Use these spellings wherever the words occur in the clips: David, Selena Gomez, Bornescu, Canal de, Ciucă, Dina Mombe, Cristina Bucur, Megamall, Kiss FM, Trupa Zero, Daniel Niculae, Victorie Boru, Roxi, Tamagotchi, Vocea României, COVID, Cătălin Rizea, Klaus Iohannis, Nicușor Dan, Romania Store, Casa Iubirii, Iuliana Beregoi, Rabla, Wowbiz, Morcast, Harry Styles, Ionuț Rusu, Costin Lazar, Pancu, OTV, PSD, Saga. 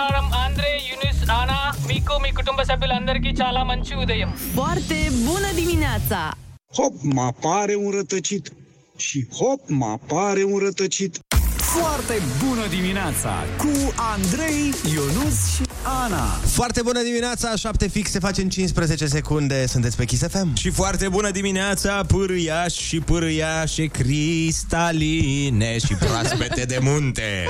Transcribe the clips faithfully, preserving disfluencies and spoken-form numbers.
నమస్కారం ఆంద్రే యూనిస్ ఆనా మీకు మీ కుటుంబ సభ్యులందరికీ చాలా మంచి ఉదయం. Foarte bună dimineața. Hop, mă apare un rătăcit și hop, mă apare un rătăcit. Foarte bună dimineața cu Andrei, Ionuț și Ana. Foarte bună dimineața, șapte fix, se face în cincisprezece secunde, sunteți pe Kiss F M. Și foarte bună dimineața, pârâiași și pârâiașe cristaline și proaspete de munte.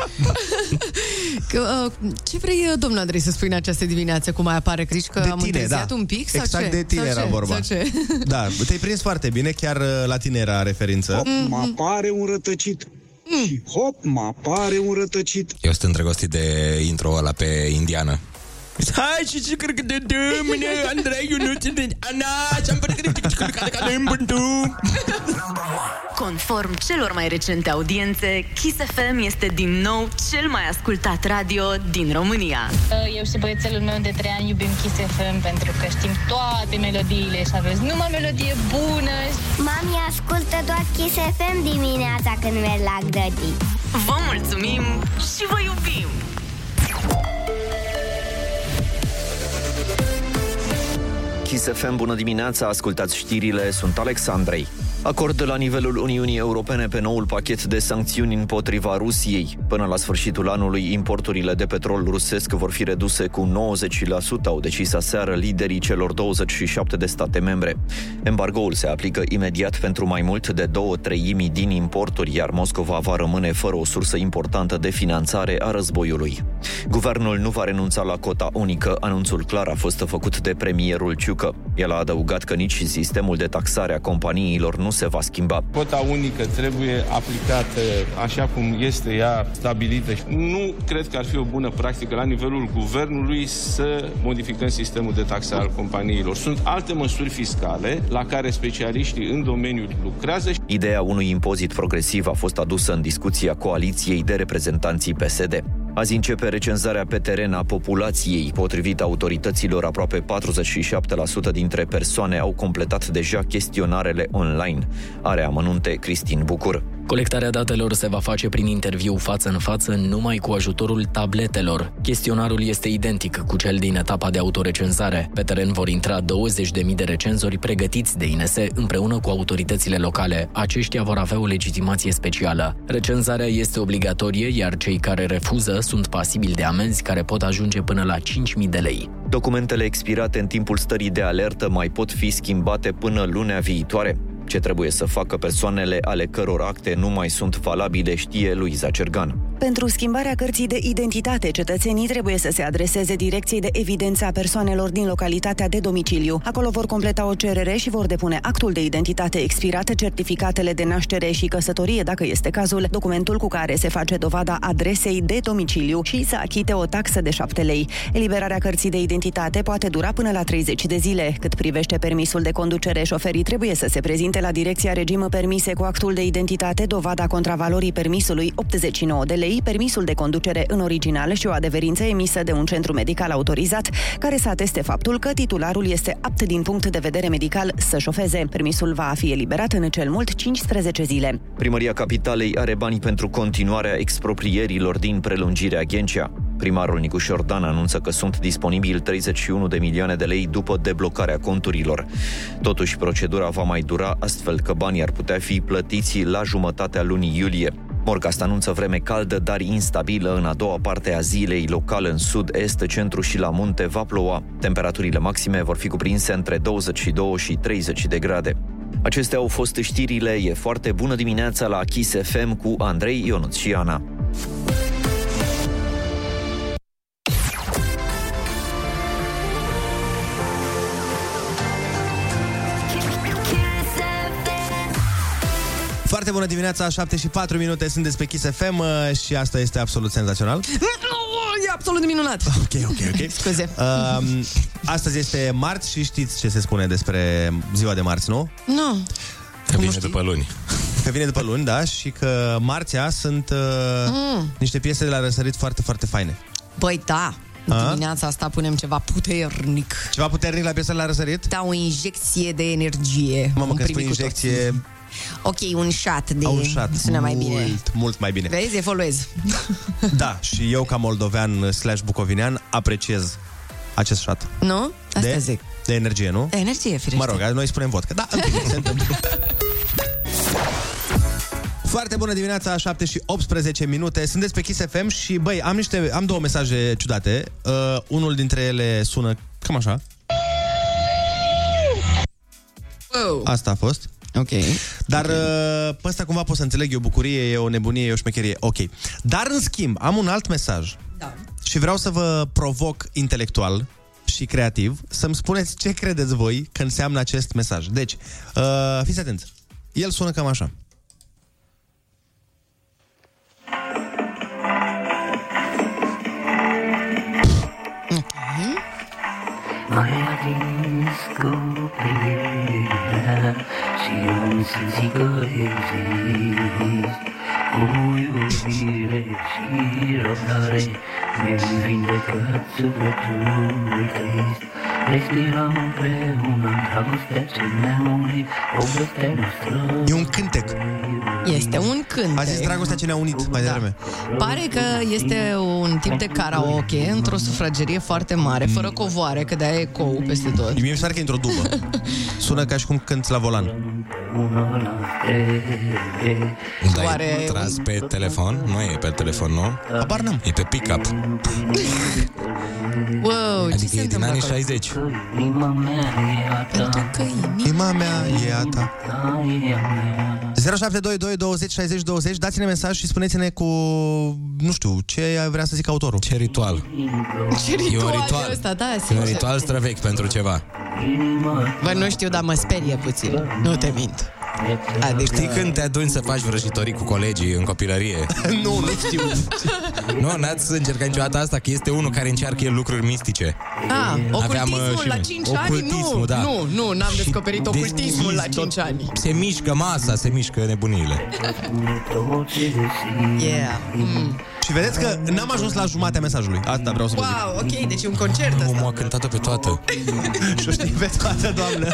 Că, uh, ce vrei, domnul Andrei, să spui în această dimineață? Cum mai apare? Zici că de am întârziat da. un pic? Exact, sau ce? De tine sau era ce? vorba. Da, te-ai prins foarte bine, chiar la tine era referință. Hop, mm-hmm. mă apare un rătăcit. Mm. Și hop, mă apare un rătăcit. Eu sunt îndrăgostit de intro ăla pe indiană. Hai și și cred că de dâmine Andrei, Ionuț, Ana. Și-am părăcărit Conform celor mai recente audiențe, Kiss F M este din nou cel mai ascultat radio din România. Eu și băiețelul meu de trei ani iubim Kiss F M pentru că știm toate melodiile și aveți numai melodie bună. Mami ascultă doar Kiss F M dimineața când merg la grădini. Vă mulțumim și vă iubim! Kiss F M, bună dimineața, ascultați știrile, sunt Alexandrei. Acord la nivelul Uniunii Europene pe noul pachet de sancțiuni împotriva Rusiei. Până la sfârșitul anului, importurile de petrol rusesc vor fi reduse cu nouăzeci la sută, au decis aseară liderii celor douăzeci și șapte de state membre. Embargoul se aplică imediat pentru mai mult de două treimi din importuri, iar Moscova va rămâne fără o sursă importantă de finanțare a războiului. Guvernul nu va renunța la cota unică, anunțul clar a fost făcut de premierul Ciucă. El a adăugat că nici sistemul de taxare a companiilor nu se va schimba. Cota unică trebuie aplicată așa cum este ea stabilită. Nu cred că ar fi o bună practică la nivelul guvernului să modificăm sistemul de taxare al companiilor. Sunt alte măsuri fiscale la care specialiștii în domeniul lucrează. Ideea unui impozit progresiv a fost adusă în discuția coaliției de reprezentanții P S D. Azi începe recenzarea pe teren a populației. Potrivit autorităților, aproape patruzeci și șapte la sută dintre persoane au completat deja chestionarele online. Are amănunte Cristina Bucur. Colectarea datelor se va face prin interviu față în față, numai cu ajutorul tabletelor. Chestionarul este identic cu cel din etapa de autorecenzare. Pe teren vor intra douăzeci de mii de recenzori pregătiți de I N S împreună cu autoritățile locale. Aceștia vor avea o legitimație specială. Recenzarea este obligatorie, iar cei care refuză sunt pasibili de amenzi care pot ajunge până la cinci mii de lei. Documentele expirate în timpul stării de alertă mai pot fi schimbate până lunea viitoare. Ce trebuie să facă persoanele ale căror acte nu mai sunt valabile, știe Luiza Cergan. Pentru schimbarea cărții de identitate, cetățenii trebuie să se adreseze Direcției de Evidență a Persoanelor din localitatea de domiciliu. Acolo vor completa o cerere și vor depune actul de identitate expirat, certificatele de naștere și căsătorie, dacă este cazul, documentul cu care se face dovada adresei de domiciliu și să achite o taxă de șapte lei. Eliberarea cărții de identitate poate dura până la treizeci de zile. Cât privește permisul de conducere, șoferii trebuie să se prezinte la Direcția Regimă Permise cu actul de identitate, dovada contravalorii permisului optzeci și nouă de lei, permisul de conducere în original și o adeverință emisă de un centru medical autorizat care să ateste faptul că titularul este apt din punct de vedere medical să șofeze. Permisul va fi eliberat în cel mult cincisprezece zile. Primăria Capitalei are banii pentru continuarea exproprierilor din prelungirea Ghencea. Primarul Nicușor Dan anunță că sunt disponibili treizeci și unu de milioane de lei după deblocarea conturilor. Totuși, procedura va mai dura, astfel că banii ar putea fi plătiți la jumătatea lunii iulie. Morcast anunță vreme caldă, dar instabilă în a doua parte a zilei. Local în sud, est, centru și la munte va ploua. Temperaturile maxime vor fi cuprinse între douăzeci și doi și treizeci de grade. Acestea au fost știrile. E foarte bună dimineața la Kiss F M cu Andrei, Ionuț și Ana. Foarte bună dimineața, șapte și patru minute, sunteți pe Kiss F M și asta este absolut senzațional. E absolut minunat. Ok, ok, ok. Scuze. Uh, astăzi este marți și știți ce se spune despre ziua de marți, nu? Nu. No. Că vine după luni. Că vine după luni, da, și că marțea sunt uh, mm. niște piese de la răsărit foarte, foarte faine. Băi, da. A? Dimineața asta punem ceva puternic. Ceva puternic la piesa la răsărit? Da, o injecție de energie. Mamă, când spui injecție... Ok, un șat de... Un șat, sună mult, mai bine. Mult, mult mai bine. Vezi, evoluez. Da, și eu ca moldovean slash bucovinean apreciez acest șat. Nu? Asta de, zic. De energie, nu? De energie, firește. Mă rog, noi spunem vodka. Da, în fine, se întâmplă. Foarte bună dimineața, șapte și optsprezece minute. Sunteți pe Kiss F M și, băi, am niște, am două mesaje ciudate. Uh, unul dintre ele sună cam așa. Wow. Asta a fost. Ok. Dar okay. Uh, pe ăsta cumva pot să înțeleg, e o bucurie, e o nebunie, e o șmecherie. Ok. Dar, în schimb, am un alt mesaj. Da. Și vreau să vă provoc intelectual și creativ să-mi spuneți ce credeți voi că înseamnă acest mesaj. Deci, uh, fiți atenți. El sună cam așa. E un cântec. Este un cântec. A zis dragostea ce ne-a unit mai devreme. Da. Pare că este un tip de karaoke într-o sufragerie foarte mare, fără covoare, că de-aia e ecou peste tot. Mie mi se pare că e într-o dubă. Sună ca și cum cânti la volan. Da, oare... e tras pe telefon? Nu e pe telefon, nu? Habar n-am. E pe pick-up. Wow, adică ce se întâmplă acolo? șaizeci. Inima mea e a ta. zero șapte doi doi douăzeci șaizeci douăzeci. Dați-ne mesaj și spuneți-ne cu, nu știu, ce vrea să zic autorul. Ce ritual. Ce ritual e, ritual e ăsta, da, sigur. E un ritual străvechi pentru ceva. Bă, nu știu, dar mă sperie puțin. Nu te mint. Adică... Știi când te aduni să faci vrăjitorii cu colegii în copilărie? Nu, nu știu. Nu, n-ați încercat niciodată asta? Că este unul care încearcă el lucruri mistice. Ah, ocultismul. Aveam, la cinci ani? Nu, da. nu, nu, n-am descoperit ocultismul la cinci ani. Se mișcă masa, se mișcă nebuniile. Yeah. Mm. Și vedeți că n-am ajuns la jumatea mesajului. Asta vreau să vă zic. Wow, ok, deci un concert ăsta. Omul a cântat-o pe toată. Și o știi pe toată, doamnă.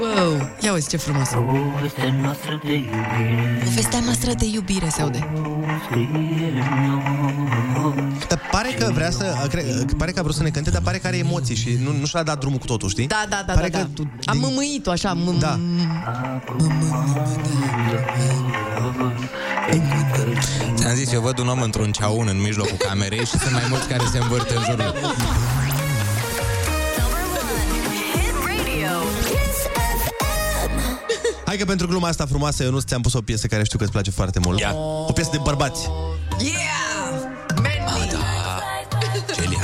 Wow, ia uite ce frumos. Povestea noastră de iubire. Povestea noastră de iubire se aude. Dar pare că vrea să cre, pare că a vrut să ne cânte, dar pare că are emoții și nu, nu și-a dat drumul cu totul, știi? Da, da, da, pare da, că da. Tu, am din... mămâit-o așa. M- da. Ți-am zis, eu văd un om într-un ceaun în mijlocul camerei și sunt mai mulți care se învârte în jurul. Hai că pentru gluma asta frumoasă, eu nu ți-am pus o piesă care știu că îți place foarte mult. Yeah. O piesă de bărbați. Yeah! Man, ah, da. Celia.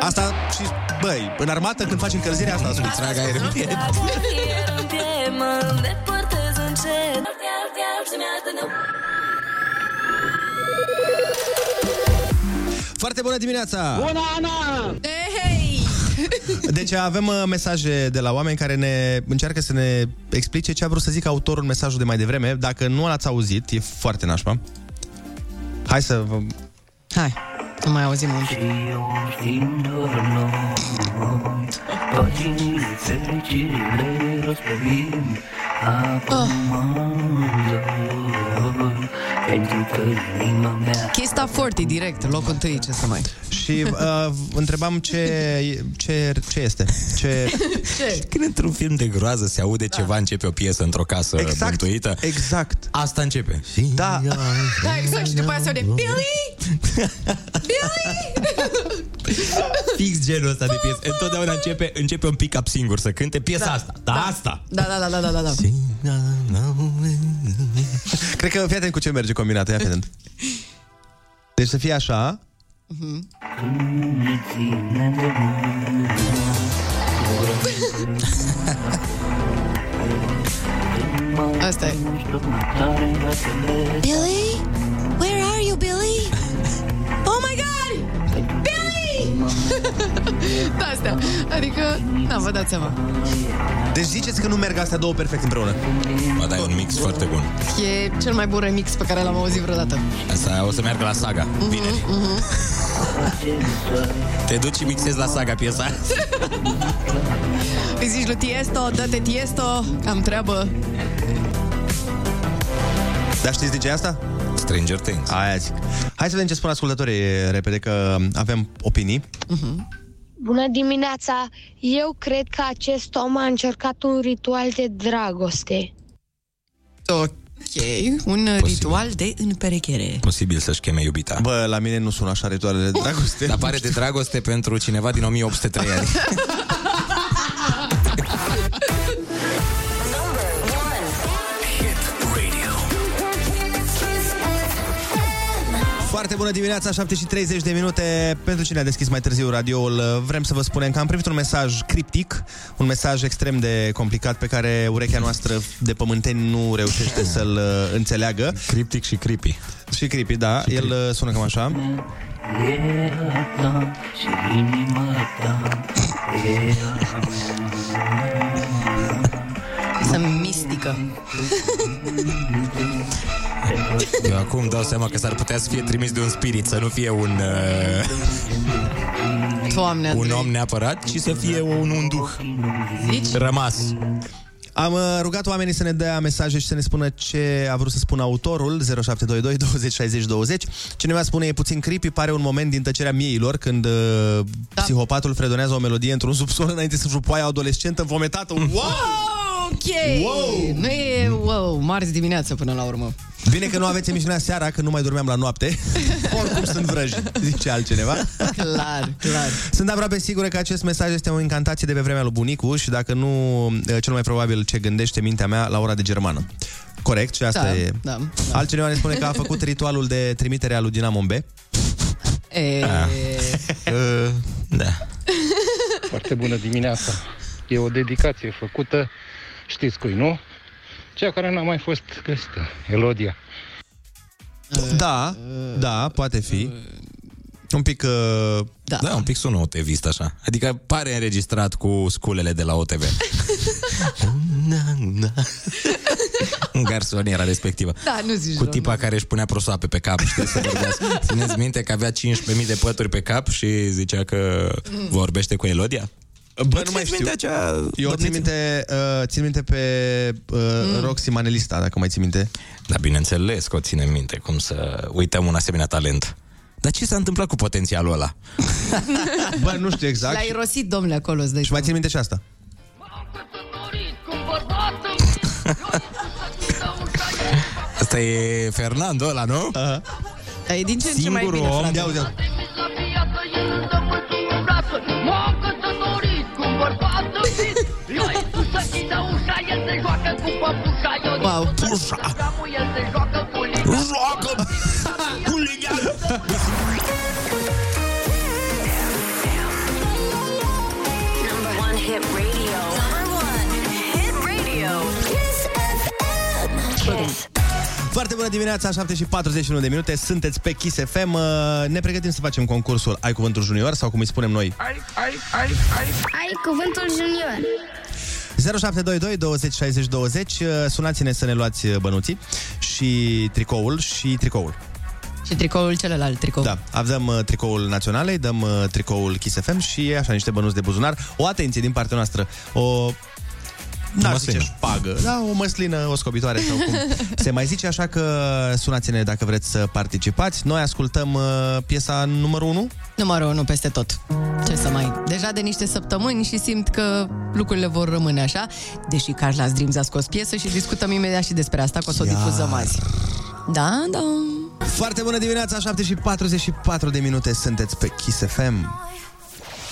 Asta și, băi, în armată când faci încălzirea asta, să-mi trag aer în piept. Foarte bună dimineața! Bună, Ana! Deci avem uh, mesaje de la oameni care ne încearcă să ne explice ce a vrut să zică autorul mesajul de mai devreme. Dacă nu l-ați auzit, e foarte nașpa. Hai să vă... Hai, mai auzim un pic. Chesta forty, direct, locul întâi, ce să mai... Și uh, întrebam ce, ce, ce este ce... ce? Când într-un film de groază se aude da. ceva, începe o piesă într-o casă exact, bântuită. Exact. Asta începe. Da, da, exact, și după aia se aude Billy! Billy! Fix genul ăsta de piesă. Întotdeauna începe, începe un pick-up singur să cânte piesa da. asta. Da, da, asta. Da, da, da, da, da, da. Cred că fii atent cu ce merge combinată. Ia fii atent. Deci să fie așa. Uh-huh. Asta e. Billy? Where are you, Billy? Oh my God! Billy! Da, astea. Adică, na, vă dați seama. Deci ziceți că nu merg astea două perfect împreună. Ba da, e un mix foarte bun. E cel mai bun remix pe care l-am auzit vreodată. Asta o să meargă la Saga, uh-huh, vineri. Uh-huh. Te duci și mixezi la Saga piesa. Îi zici lui Tiesto, dă-te Tiesto, că am treabă. Dar știți de ce asta? Stranger Things. Aia zic. Hai să vedem ce spun ascultătorii repede, că avem opinii. Uh-huh. Bună dimineața! Eu cred că acest om a încercat un ritual de dragoste. Ok, un Posibil. ritual de înperechere. Posibil să-și cheme iubita. Bă, la mine nu sună așa ritualele de dragoste. Dar pare de dragoste pentru cineva din o mie opt sute trei ani. Foarte bună dimineața, șapte și treizeci de minute. Pentru cine a deschis mai târziu radioul, vrem să vă spunem că am primit un mesaj criptic, un mesaj extrem de complicat pe care urechea noastră de pământeni nu reușește să-l înțeleagă. Criptic și creepy. Și creepy, da. Și El creepy. sună cam așa. Să mistică. Eu acum dau seama că s-ar putea să fie trimis de un spirit, să nu fie un uh, Doamne, un om neapărat, ci să fie un, un duh Zici? rămas. Am rugat oamenii să ne dea mesaje și să ne spună ce a vrut să spună autorul. Zero șapte doi doi douăzeci șaizeci douăzeci. Cineva spune: e puțin creepy, pare un moment din tăcerea mieilor când da. psihopatul fredonează o melodie într-un subsol înainte să jupoaia adolescentă vometată. Wow! Ok! Wow! Nu e wow, marți dimineață până la urmă. Bine că nu aveți emisiunea seara, că nu mai dormeam la noapte. Oricum sunt vrăji, zice altcineva. Clar, clar. Sunt aproape sigură că acest mesaj este o incantație de pe vremea lui bunicu și dacă nu, cel mai probabil ce gândește mintea mea la ora de germană. Corect, și asta da, e. Da, da. Altcineva ne spune că a făcut ritualul de trimitere a lui Dina Mombe. E... Da. Da. Foarte bună dimineața. E o dedicație făcută, știți cui, nu? Cea care n-a mai fost găsită, Elodia. Da, da, poate fi. Un pic... Uh, da. da, un pic sună O T V-ist așa. Adică pare înregistrat cu sculele de la O T V. În garsoniera respectivă. Da, nu zici, cu tipa care își punea prosoape pe cap. Știi, să vorbească. Țineți minte că avea cincisprezece mii de pături pe cap și zicea că vorbește cu Elodia? Bă, nu mai știu. Acea... Eu țin minte, uh, țin minte pe uh, mm. Roxi Manelista, dacă mai ții minte. Da, bineînțeles că o ținem minte. Cum să uităm un asemenea talent? Dar ce s-a întâmplat cu potențialul ăla? Bă, nu știu exact. L-a irosit, domnule, acolo. Și mai țin minte și asta. Asta e Fernando ăla, nu? Uh-huh. Dar e din ce în ce mai bine, frate. Singurul om. Wow. Pușa. Joacă cu ligheanul. Number one hit radio. Number one hit radio. Kiss F M. Kiss. Foarte bună dimineața, șapte și patruzeci și unu de minute, sunteți pe Kiss F M, ne pregătim să facem concursul Ai Cuvântul Junior, sau cum îi spunem noi, Ai, ai, ai, ai. Ai Cuvântul Junior. zero șapte doi doi douăzeci șaizeci douăzeci, sunați-ne să ne luați bănuții și tricoul și tricoul. Și tricoul celălalt, tricou. Da, avem tricoul Naționalei, dăm tricoul Kiss F M și așa niște bănuți de buzunar. O atenție din partea noastră, o... N-ar zice șpagă, da, o măslină, o scobitoare sau cum se mai zice, așa că sunați-ne dacă vreți să participați. Noi ascultăm uh, piesa numărul unu? Numărul unu peste tot. Ce să mai... Deja de niște săptămâni și simt că lucrurile vor rămâne așa, deși Carla's Dreams a scos piesă și discutăm imediat și despre asta, că o să o difuzăm azi. Da, da. Foarte bună dimineața, șapte și patruzeci și patru de minute, sunteți pe Kiss F M.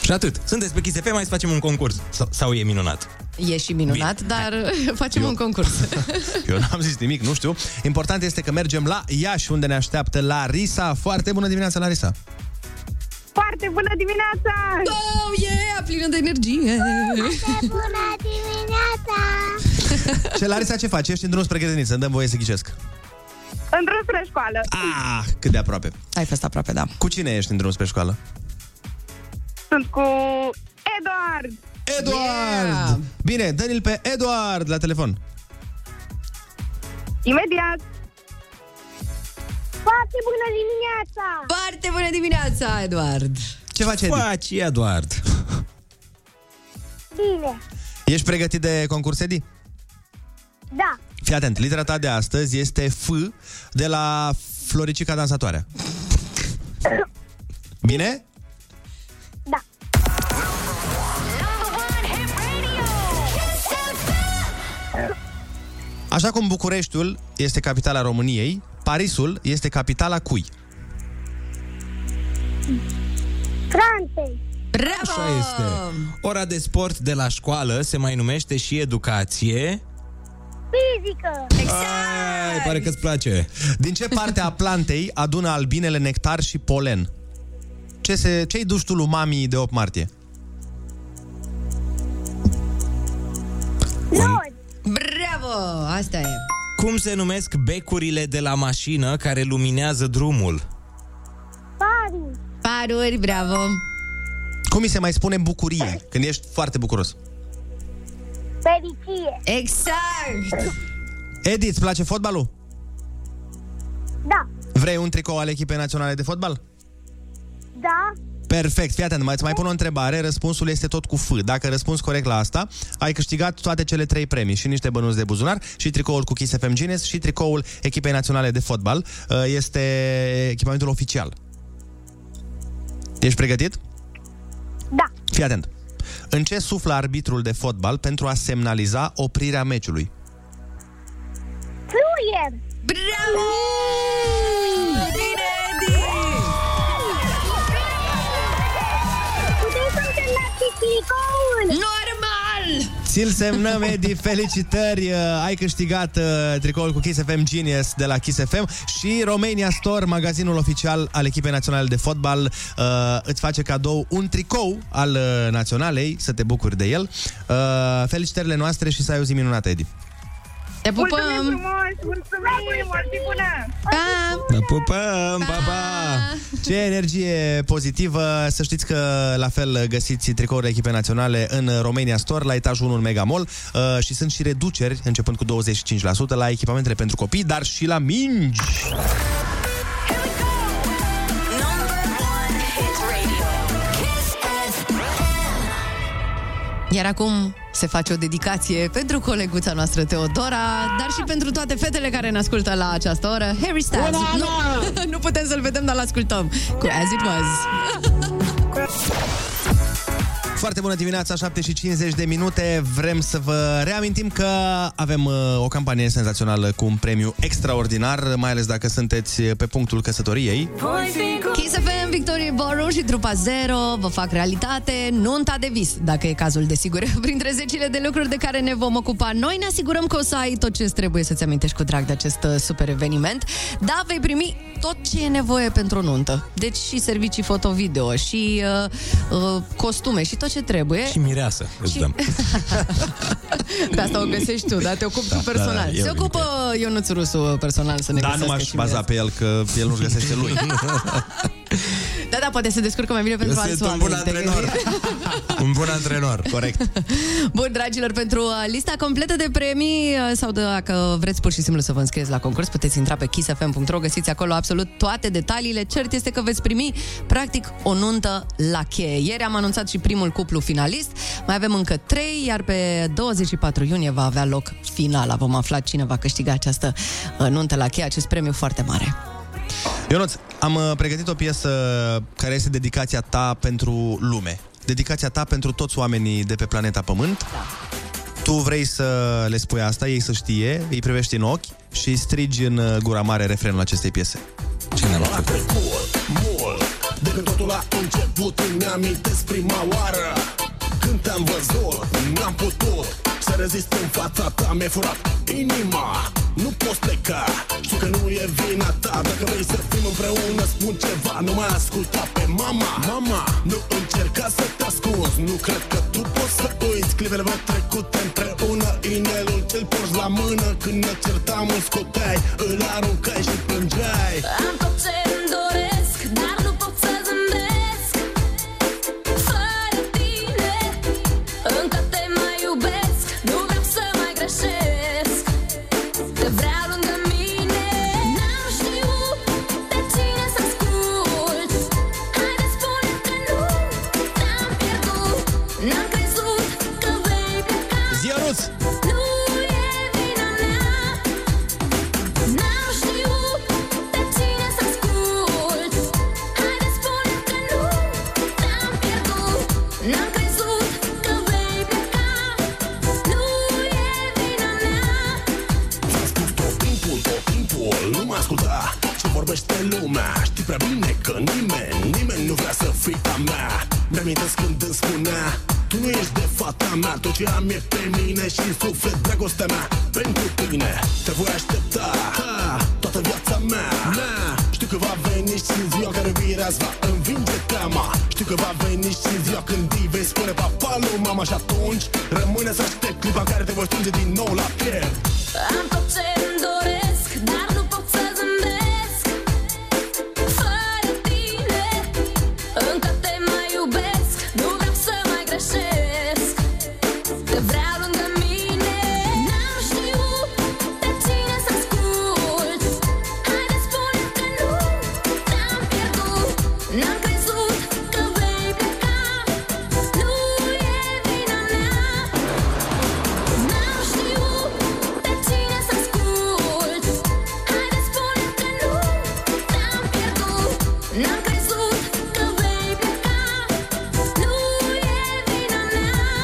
Și atât. Sunteți pe Kiss F M, mai să facem un concurs. Sau, sau e minunat? E și minunat, Bine. dar Hai. facem Eu... un concurs. Eu n-am zis nimic, nu știu. Important este că mergem la Iași, unde ne așteaptă Larisa. Foarte bună dimineața, Larisa! Foarte bună dimineața! Oh, yeah! Plină de energie! Foarte bună dimineața! Ce, Larisa, ce faci? Ești în drum spre grădiniță, îmi dăm voie să ghicesc. În drum spre școală. Ah, cât de aproape. Ai fost aproape, da. Cu cine ești în drum spre școală? Sunt cu Eduard. Eduard! Yeah. Bine, dă-l pe Eduard la telefon. Imediat. Foarte bună dimineața! Foarte bună dimineața, Eduard! Ce faci, faci Eduard? Bine. Ești pregătit de concurs, Edi? Da. Fii atent, litera ta de astăzi este F de la Floricica Dansatoarea. Bine? Da. Așa cum Bucureștiul este capitala României, Parisul este capitala cui? Franței. Bravo! Așa este. Ora de sport de la școală se mai numește și educație... Fizică! Exact! Ai, pare că-ți place. Din ce parte a plantei adună albinele nectar și polen? Ce se, ce-i duci tu lui mami de opt martie? Lod! Bravo! Asta e. Cum se numesc becurile de la mașină care luminează drumul? Paruri. Paruri, bravo! Cum mi se mai spune bucurie când ești foarte bucuros? Fericie. Exact! Edi, îți place fotbalul? Da. Vrei un tricou al echipei naționale de fotbal? Da. Perfect, fii atent, îți mai pun o întrebare. Răspunsul este tot cu F. Dacă răspunzi corect la asta, ai câștigat toate cele trei premii. Și niște bănuți de buzunar, și tricoul cu Kiss F M Gines, și tricoul echipei naționale de fotbal. Este echipamentul oficial. Ești pregătit? Da. Fii atent. În ce suflă arbitrul de fotbal pentru a semnaliza oprirea meciului? Fluier! Bravo! Bine, Edi! Putem să-mi semnați tricoul? Normal! Ți-l semnăm, Edi, felicitări! Ai câștigat tricoul cu Kiss F M Genius de la Kiss F M și Romania Store, magazinul oficial al echipei naționale de fotbal, îți face cadou un tricou al naționalei, să te bucuri de el. Felicitările noastre și să ai o zi minunată, Edi! Te pupăm! Mulțumim frumos! Mulțumim! O zi bună! Pa! Te pupăm! Pa, pa! Ce energie pozitivă! Să știți că la fel găsiți tricourile echipei naționale în Romania Store, la etajul unu în Megamall, uh, și sunt și reduceri, începând cu douăzeci și cinci la sută, la echipamentele pentru copii, dar și la mingi! Iar acum se face o dedicație pentru coleguța noastră Teodora, dar și pentru toate fetele care ne ascultă la această oră. Harry Styles. Nu, nu putem să-l vedem, dar l-ascultăm cu As It Was. Foarte bună dimineața, șapte și cincizeci de minute. Vrem să vă reamintim că avem uh, o campanie senzațională cu un premiu extraordinar, mai ales dacă sunteți pe punctul căsătoriei. Kiss F M, Victorie Boru și Trupa Zero vă fac realitate nunta de vis, dacă e cazul, desigur. Printre zecile de lucruri de care ne vom ocupa noi, ne asigurăm că o să ai tot ce trebuie să-ți amintești cu drag de acest super eveniment. Da, vei primi tot ce e nevoie pentru o nuntă. Deci și servicii foto-video, și uh, uh, costume, și tot ce trebuie. Și mireasă, îți și... dăm. Pe asta o găsești tu, dar te ocupi da, tu personal. Da, da, se ocupă Ionuț Rusu personal să ne găsească. Dar nu m-aș baza pe el, că el nu-și găsește lui. Da, da, poate se descurcă mai bine pentru alți oameni. Un bun antrenor. Un bun antrenor, corect. Bun, dragilor, pentru lista completă de premii, sau dacă vreți pur și simplu să vă înscrieți la concurs, puteți intra pe kiss f m punct r o, găsiți acolo absolut toate detaliile. Cert este că veți primi, practic, o nuntă la cheie. Ieri am anunțat și primul cuplu finalist, mai avem încă trei, iar pe douăzeci și patru iunie va avea loc finala. Vom afla cine va câștiga această nuntă la cheie, acest premiu foarte mare. Ionuț, am pregătit o piesă care este dedicația ta pentru lume. Dedicația ta pentru toți oamenii de pe planeta Pământ. Da. Tu vrei să le spui asta, ei să știe, îi privești în ochi și strigi în gura mare refrenul acestei piese. Cine l-a făcut? Mult, de când totul a început, îmi amintesc prima oară. Când te-am văzut, n-am putut să rezist în fața ta, mi-ai furat inima. Nu poți pleca, știu că nu e vina ta. Dacă vrei să fim împreună, spun ceva. Nu mai asculta pe mama, mama. Nu încerca să te ascunzi, nu cred că tu poți să uiți clipele trecute împreună. Inelul ți-l porți la mână, când ne certam îl scoteai, îl aruncai și plângeai. Am tot ce îmi doresc, dar nu pot să zâmbesc. Fă vreau lângă mine. N-am știut pe cine să ascult. Haide, spune că nu te-am pierdut. N-am crezut că vei pleca. Ziaruț! Nu e vina mea. N-am știut pe cine să ascult. Haide, spune că nu te-am pierdut. N-am crezut că vei pleca. Nu e vina mea. Ascult tot timpul, tot timpul, nu mă asculta. Ce vorbește lumea, știi prea bine că nimeni, nimeni nu vrea să fii a mea. Mi-amintesc când îmi spunea: tu nu ești de fata mea, tot ce am e pe mine și suflet, dragostea mea pentru tine. Te voi aștepta, ha, toată viața mea, na. Știu că va veni și ziua în care iubirea îți va învinge teama. Știu că va veni și ziua când îi vei spune papa lui mama. Și atunci rămâne să aștept clipa în care te voi strânge din nou la piept. Am tot ce îmi doresc, dar nu pot să zâmbesc fără tine. Încă te mai iubesc, nu vreau să mai greșesc. Te vreau lângă mine. N-am știut pe cine să ascult. Haide, spune că nu te-am pierdut. N-am crezut că vei pleca. Nu e vina mea. N-am știut pe cine să ascult. Haide, spune că nu te-am pierdut. N-am crezut că vei pleca. Nu e vina mea. Ei, ei, ei, ei, ei. Ah, ah, ah, ah, ah, ah. N-am știut pe cine să ascult. Haide, spune că nu te-am pierdut. N-am crezut că vei pleca. Nu e vina mea.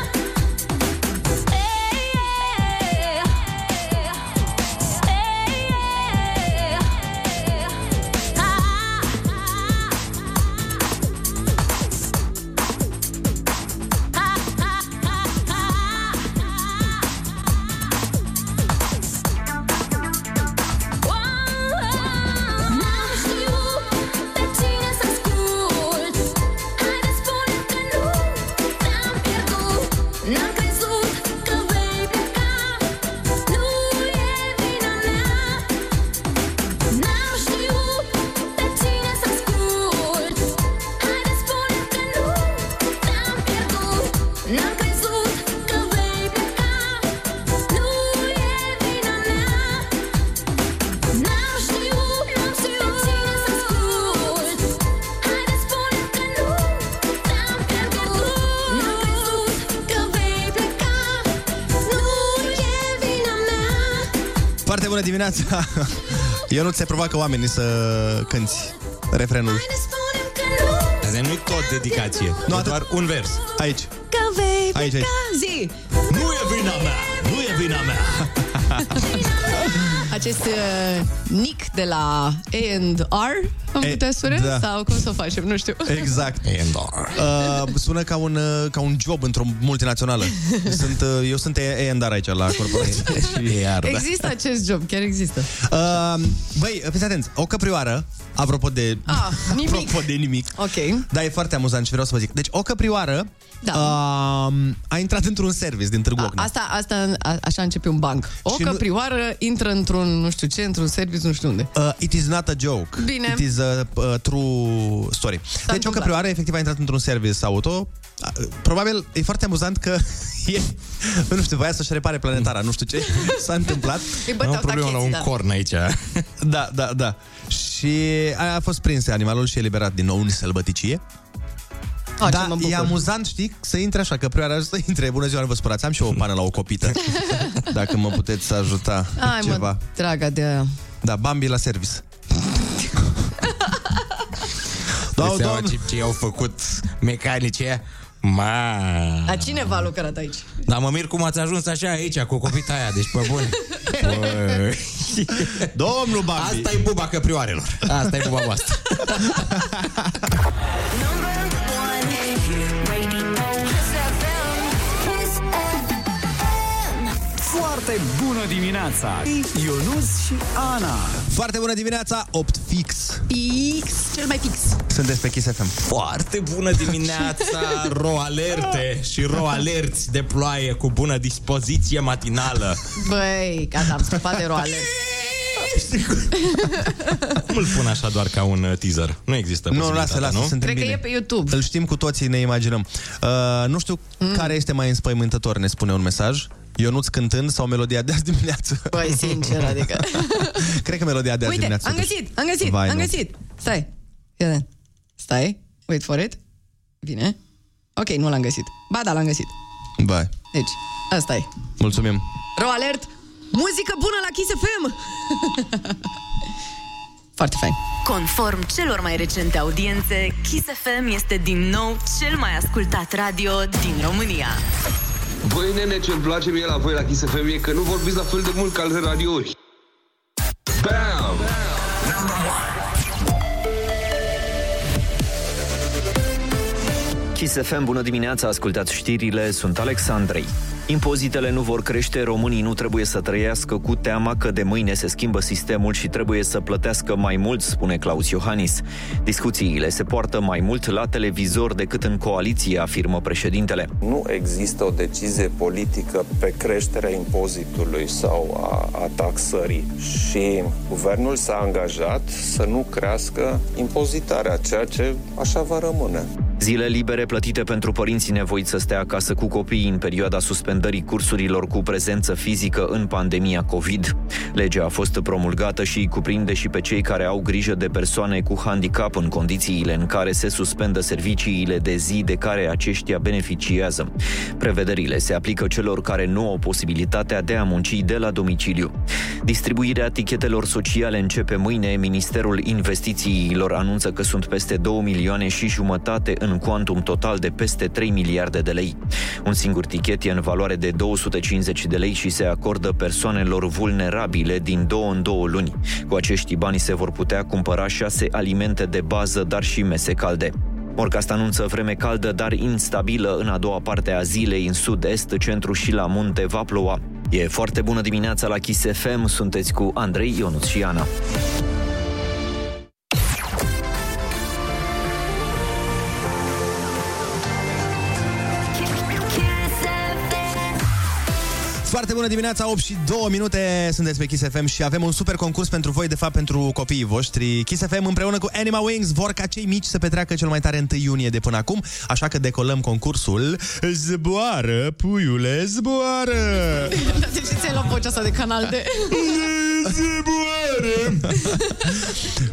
N-am știut pe cine să ascult. Haide, spune că nu te-am pierdut. N-am crezut că vei pleca. Nu e vina mea. N-am știut, n-am știut pe cine să ascult. Haide, spune că nu te-am pierdut. N-am crezut că vei pleca. Nu e vina mea. Foarte bună dimineața! Eu nu ți provoacă oamenii să cânti refrenul. Asta nu-i tot dedicație, nu, e atât. Doar un vers. Aici. Că vei Aici, pleca zi. Nu e vina mea, nu e vina mea. Acest uh, nick de la A and R, am E, putea sune? da. Sau cum să o facem, nu știu. Exact. Uh, sună ca un, uh, ca un job într-o multinațională. Sunt, uh, eu sunt A and R aici la corporație. Și iar, da. Există acest job, chiar există. Uh, băi, fiți atenți, o căprioară, apropo de, Ah, nimic. apropo de nimic, Ok. da, e foarte amuzant și vreau să vă zic. Deci, o căprioară Da. uh, a intrat într-un service din Târgu Ocna. Asta, asta a, așa începe un banc. O Și nu- căprioară intră într-un, nu știu ce, într-un service, nu știu unde. Uh, it is not a joke. Bine. It is a uh, true story. Deci o întâmplat. căprioară efectiv a intrat într-un service auto. Uh, Probabil e foarte amuzant că e, nu știu, voia să-și repare planetara, nu știu ce s-a întâmplat. Îi băteau Am o problemă la tacheții, un da. corn aici. Da, da, da. Și a fost prins animalul și eliberat din nou în sălbăticie. Ah, ce mă Da, bucur. e amuzant, știi, să intre așa, că prioara să intre. Bună ziua, nu vă spărați, am și eu o pană la o copită. Dacă mă puteți ajuta Ai, ceva. mă, draga de aia. Da, Bambi la service. Dau, Dau, seama ce, ce au făcut mecanice. Ma. Dar cineva a lucrat aici. Dar mă mir cum ați ajuns așa aici cu copita aia, deci pe bun. Băi. Domnul Bambi. Asta e buba căprioarelor. Asta e buba voastră. Foarte bună dimineața, Ionuț și Ana. Foarte bună dimineața, opt fix. Fix, cel mai fix. Sunteți pe Kiss F M. Foarte bună dimineața, roalerte și roalerți de ploaie cu bună dispoziție matinală. Băi, gata, am scăpat de roale. Cum îl pun așa doar ca un uh, teaser? Nu există Nu, lasă, posibilitatea, lasă, nu? suntem Cred bine. că e pe YouTube. Îl știm cu toții, ne imaginăm. Uh, nu știu care este mai înspăimântător, ne spune un mesaj. Ionuț cântând sau melodia de azi dimineață? Băi, sincer, adică... Cred că melodia de azi uite, dimineață. Uite, am găsit, am găsit, Vai, am nu. găsit. Stai. Stai, wait for it. Bine. Ok, nu l-am găsit. Ba, da, l-am găsit. Băi. Deci, asta e. Mulțumim. Ro alert! Muzică bună la Kiss F M! Foarte fain. Conform celor mai recente audiențe, Kiss F M este din nou cel mai ascultat radio din România. Băi, nene, ce-mi place mie la voi la Kiss F M e că nu vorbiți la fel de mult ca alte radiouri. Bam! Kiss F M, bună dimineața, ascultați știrile, sunt Alexandrei. Impozitele nu vor crește, românii nu trebuie să trăiască cu teama că de mâine se schimbă sistemul și trebuie să plătească mai mult, spune Klaus Iohannis. Discuțiile se poartă mai mult la televizor decât în coaliție, afirmă președintele. Nu există o decizie politică pe creșterea impozitului sau a, a taxării și guvernul s-a angajat să nu crească impozitarea, ceea ce așa va rămâne. Zile libere plătite pentru părinții nevoiți să stea acasă cu copiii în perioada suspendării cursurilor cu prezență fizică în pandemia COVID. Legea a fost promulgată și îi cuprinde și pe cei care au grijă de persoane cu handicap în condițiile în care se suspendă serviciile de zi de care aceștia beneficiază. Prevederile se aplică celor care nu au posibilitatea de a munci de la domiciliu. Distribuirea tichetelor sociale începe mâine. Ministerul Investițiilor anunță că sunt peste două milioane și jumătate în cuantum total de peste trei miliarde de lei. Un singur tichet e în valoare de două sute cincizeci de lei și se acordă persoanelor vulnerabile din două în două luni. Cu acești bani se vor putea cumpăra șase alimente de bază, dar și mese calde. Morcast anunță vreme caldă, dar instabilă în a doua parte a zilei, în sud-est, centru și la munte va ploua. E foarte bună dimineața la Kiss F M, sunteți cu Andrei, Ionuț și Ana. Foarte bună dimineața, opt și două minute, sunteți pe Kiss F M și avem un super concurs pentru voi, de fapt pentru copiii voștri. Kiss F M împreună cu Animal Wings vor ca cei mici să petreacă cel mai tare întâi iunie de până acum, așa că decolăm concursul. Zboară, puiule, zboară! Dar de ce ți-ai luat vocea asta de Canal de... Zboară!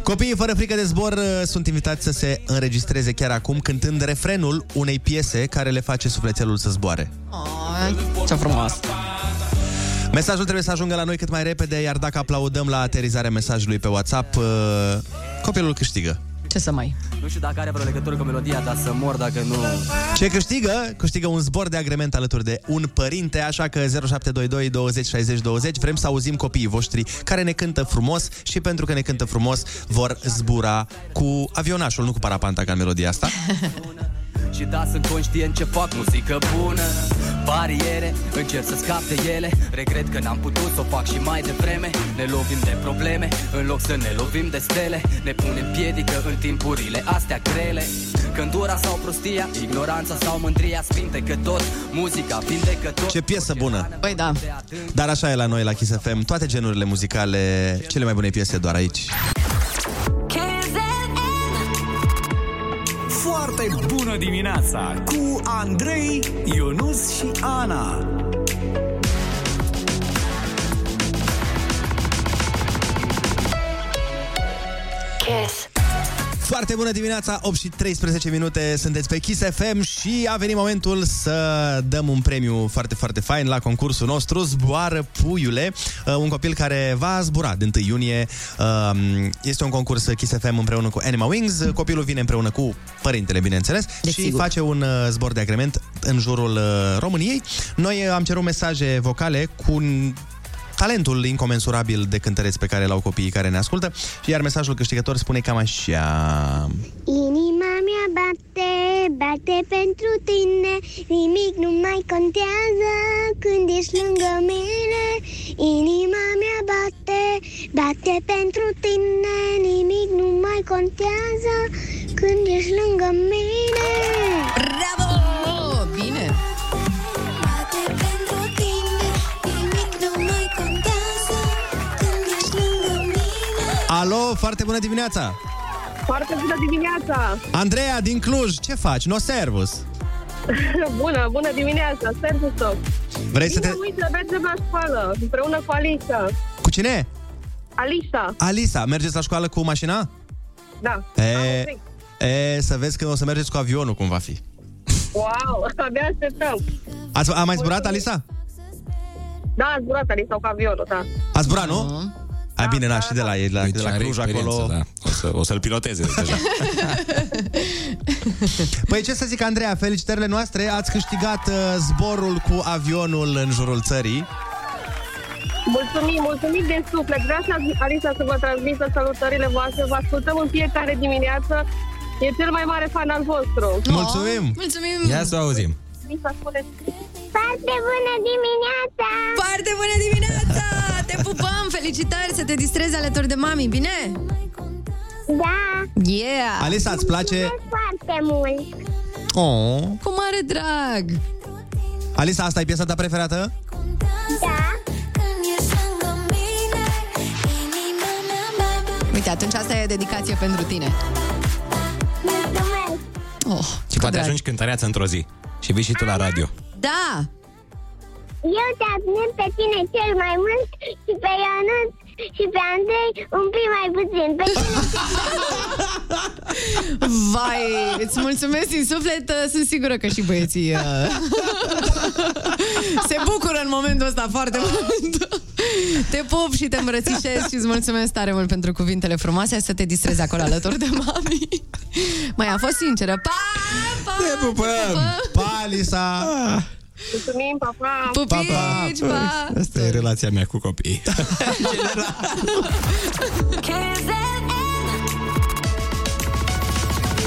Copiii fără frică de zbor sunt invitați să se înregistreze chiar acum cântând refrenul unei piese care le face sufletelul să zboare. Oh, ce frumos! Mesajul trebuie să ajungă la noi cât mai repede, iar dacă aplaudăm la aterizarea mesajului pe WhatsApp, copilul câștigă. Ce să mai? Nu știu dacă are vreo legătură cu melodia, dar să mor dacă nu... Ce câștigă? Câștigă un zbor de agrement alături de un părinte, așa că zero șapte doi doi douăzeci șaizeci douăzeci. Vrem să auzim copiii voștri care ne cântă frumos și pentru că ne cântă frumos vor zbura cu avionașul, nu cu parapanta ca în melodia asta. Și da, sunt conștient ce fac, muzică bună, bariere, încerc să scap de ele. Regret că n-am putut să o fac și mai devreme. Ne lovim de probleme, în loc să ne lovim de stele. Ne punem piedică în timpurile astea grele. Cândura sau prostia, ignoranța sau mândria, sfinte că tot, muzica vindecător. Ce piesă bună! Păi da. Dar așa e la noi la Kiss F M, toate genurile muzicale, cele mai bune piese doar aici. Foarte bună dimineața cu Andrei, Ionuț și Ana. Kiss. Foarte bună dimineața, opt și treisprezece minute, sunteți pe Kiss F M și a venit momentul să dăm un premiu foarte, foarte fain la concursul nostru Zboară Puiule, un copil care va zbura de întâi iunie. Este un concurs Kiss F M împreună cu Animal Wings, copilul vine împreună cu părintele, bineînțeles, Desigur. și face un zbor de agrement în jurul României. Noi am cerut mesaje vocale cu talentul incomensurabil de cântăreți pe care l-au copiii care ne ascultă. Iar mesajul câștigător spune cam așa. Inima mea bate, bate pentru tine, nimic nu mai contează când ești lângă mine. Inima mea bate, bate pentru tine, nimic nu mai contează când ești lângă mine. Bravo! Oh, bine! Alo, foarte bună dimineața! Foarte bună dimineața! Andreea din Cluj, ce faci? No servus! Bună, bună dimineața, servus tot! Vrei bine, să te... uite, mergem la școală, împreună cu Alisa. Cu cine? Alisa. Alisa, mergeți la școală cu mașina? Da. E, e, să vezi că o să mergeți cu avionul, cum va fi. Wow, abia așteptăm. Ați, a mai zburat, Alisa? Da, a zburat Alisa cu avionul, da. A zburat, nu? Uh-huh. Ai bine, da, și de la, de la, deci de la Cluj acolo... Da. O, să, o să-l piloteze deja. Păi ce să zic, Andreea, felicitările noastre. Ați câștigat uh, zborul cu avionul în jurul țării. Mulțumim, mulțumim din suflet. Vreau să, Alisa, să vă transmită salutările voastre. Vă ascultăm în fiecare dimineață. E cel mai mare fan al vostru. Mulțumim! Oh, mulțumim. Ia să auzim. Foarte bună dimineața! Foarte bună dimineața! Te pupăm, felicitări, să te distrezi alături de mami, bine? Da! Yeah! Alisa, îți place? Foarte mult! Oh. Cu mare drag! Alisa, asta e piesa ta preferată? Da! Uite, atunci asta e dedicație pentru tine. Mulțumesc! Oh, și poate drag. Ajungi cântăreață într-o zi și vii și tu la radio. Da! Eu te admir pe tine cel mai mult și pe Ionuț și pe Andrei un pic mai puțin. Pe tine... Vai, îți mulțumesc din suflet, sunt sigură că și băieții uh... se bucură în momentul ăsta foarte mult. Te pup și te îmbrățișez și îți mulțumesc tare mult pentru cuvintele frumoase, să te distrezi acolo alături de mami. Mai a fost sinceră. Pa! Pa! Te pupăm! Te pupăm! Pa, Lisa! Mulțumim, pa, pa! Pupici, pa, pa. Pa! Asta e relația mea cu copiii. În general.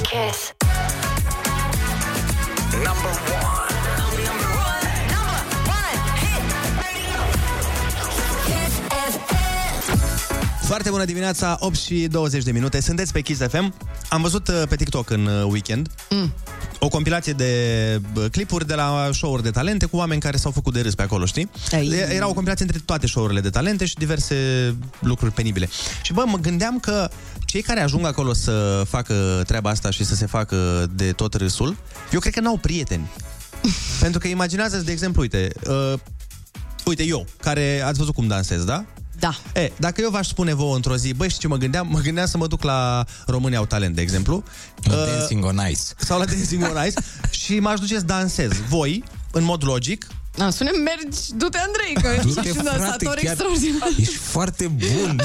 Kiss. Number one. Foarte bună dimineața, opt și douăzeci de minute. Sunteți pe Kiss F M. Am văzut pe TikTok în weekend mm. o compilație de clipuri de la show-uri de talente cu oameni care s-au făcut de râs pe acolo, știi? Ai. Era o compilație între toate show-urile de talente și diverse lucruri penibile. Și bă, mă gândeam că cei care ajung acolo să facă treaba asta și să se facă de tot râsul, eu cred că n-au prieteni. Pentru că imaginează-ți, de exemplu, uite, uh, uite eu, care ați văzut cum dansez, da? Da. E, dacă eu v-aș spune vouă într-o zi, băi, știi ce mă gândeam? Mă gândeam să mă duc la România au talent, de exemplu. La uh, Dancing on Ice. Sau la Dancing on Ice. Și m-aș duce să dansez. Voi, în mod logic... Da, spune, mergi, du-te, Andrei, că ești un dansator extraordinar. Ești foarte bun.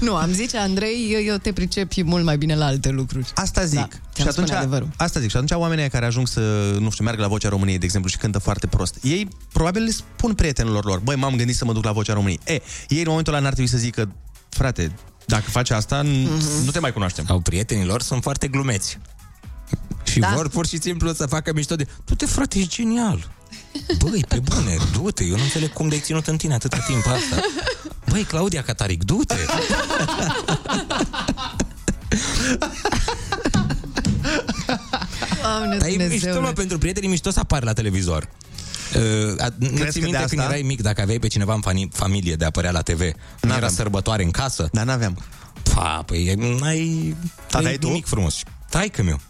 Nu, am zice, Andrei, eu, eu te pricepi mult mai bine la alte lucruri. Asta zic. Da, și atunci, asta zic. Și atunci oamenii care ajung să, nu știu, meargă la Vocea României, de exemplu, și cântă foarte prost, ei probabil le spun prietenilor lor, băi, m-am gândit să mă duc la Vocea României. E, ei în momentul ăla n-ar trebui să zică, frate, dacă faci asta, mm-hmm. nu te mai cunoaștem. Au prietenilor, sunt foarte glumeți. Și da. Vor pur și simplu să facă mișto de, du-te, frate, ești genial. Băi, pe bune, du-te, eu nu înțeleg cum de-ai ținut în tine atâta timp asta. Băi, Claudia Cataric, du-te. Dar e mișto, mă, pentru prietenii mișto să apar la televizor. Uh, nu ți minte când erai mic, dacă aveai pe cineva în familie de apărea la T V? Nu era sărbătoare în casă? Dar n-aveam. Pa, păi n-ai nimic frumos. Taică-miu.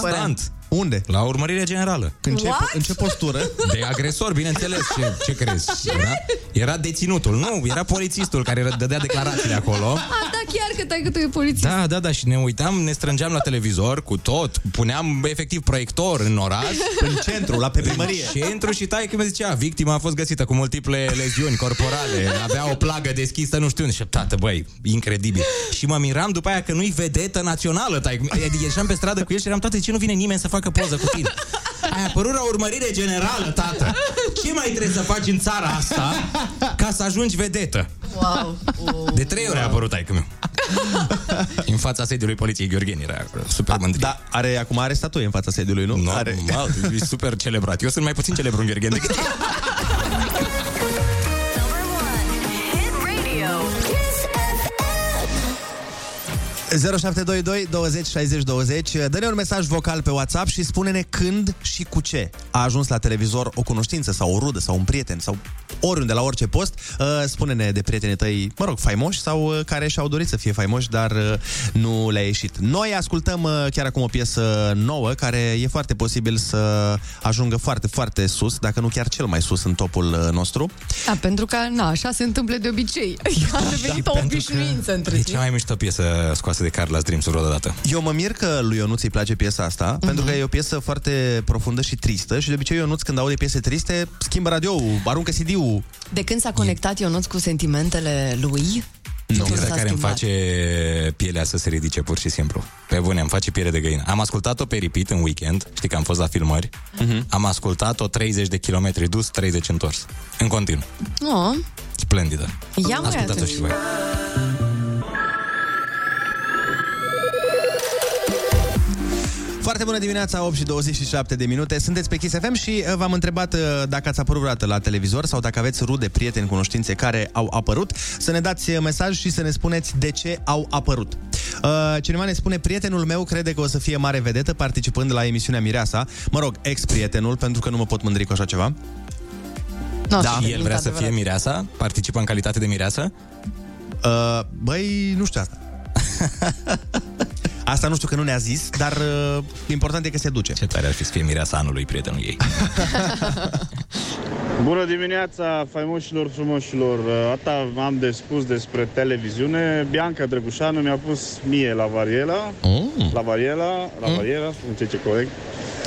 Constant. Unde? La urmărirea generală. În ce, în ce postură? De agresor, bineînțeles. Ce, ce crezi? Ce? Era, era deținutul, nu? Era polițistul care dădea declarațiile acolo. A, da, chiar că tai că tu e polițist. Da, da, da, și ne uitam, ne strângeam la televizor cu tot. Puneam, efectiv, proiector în oraș. În centru, la pe primărie. În centru și tai că mi zicea, victima a fost găsită cu multiple leziuni corporale. Avea o plagă deschisă, nu știu unde. Și tată, băi, incredibil. Și mă miram după aia că nu-i vedetă națională. Adică ieșeam pe stradă cu el și eram toate, de ce nu vine nimeni să facă că poză cu tine. Ai apărut la urmărire generală, tată. Ce mai trebuie să faci în țara asta ca să ajungi vedetă? Wow. Oh. De trei ori wow. a apărut taică meu. În fața sediului poliției Gheorghen era super mândri. Da, are, acum are statuie în fața sediului, nu? No, are. Mal, e super celebrat. Eu sunt mai puțin celebru în Gheorghen decât tine. zero șapte doi doi douăzeci șaizeci douăzeci. Dă-ne un mesaj vocal pe WhatsApp și spune-ne când și cu ce a ajuns la televizor o cunoștință sau o rudă sau un prieten sau oriunde, la orice post. Spune-ne de prietenii tăi, mă rog, faimoși sau care și-au dorit să fie faimoși, dar nu le-a ieșit. Noi ascultăm chiar acum o piesă nouă care e foarte posibil să ajungă foarte, foarte sus, dacă nu chiar cel mai sus în topul nostru. Da, pentru că, na, așa se întâmplă de obicei. A devenit da, o obișnuință între timp. E cea mai mișto piesă scoasă de Carla's Dreams vreodată. Eu mă mir că lui Ionuț îi place piesa asta, mm-hmm. pentru că e o piesă foarte profundă și tristă și de obicei Ionuț când aude piese triste, schimbă radio-ul, aruncă C D-ul. De când s-a conectat Ionuț cu sentimentele lui... Nu, no, care îmi face pielea să se ridice pur și simplu. Pe bune, îmi face piele de găină. Am ascultat-o pe repeat în weekend. Știi că am fost la filmări. uh-huh. Am ascultat-o treizeci de kilometri dus, treizeci întors. În continuu. oh. Splendidă. Ia-mi ascultat-o și voi. Foarte bună dimineața, opt și douăzeci și șapte de minute. Sunteți pe Kiss F M și v-am întrebat dacă ați apărut vreodată la televizor sau dacă aveți rude, prieteni, cunoștințe care au apărut. Să ne dați mesaj și să ne spuneți de ce au apărut. Cineva ne spune: prietenul meu crede că o să fie mare vedetă participând la emisiunea Mireasa. Mă rog, ex-prietenul, pentru că nu mă pot mândri cu așa ceva. No, da, și el vrea să fie Mireasa? Participă în calitate de Mireasă? Uh, băi, nu știu asta. Asta nu știu, că nu ne-a zis, dar uh, important e că se duce. Ce tare ar fi să fie Mireasa anului, prietenul ei. Bună dimineața, faimoșilor, frumoșilor. Asta am de spus despre televiziune. Bianca Drăgușanu mi-a pus mie la Variela. Mm. La Variela, la mm. Variela, nu știu ce corect.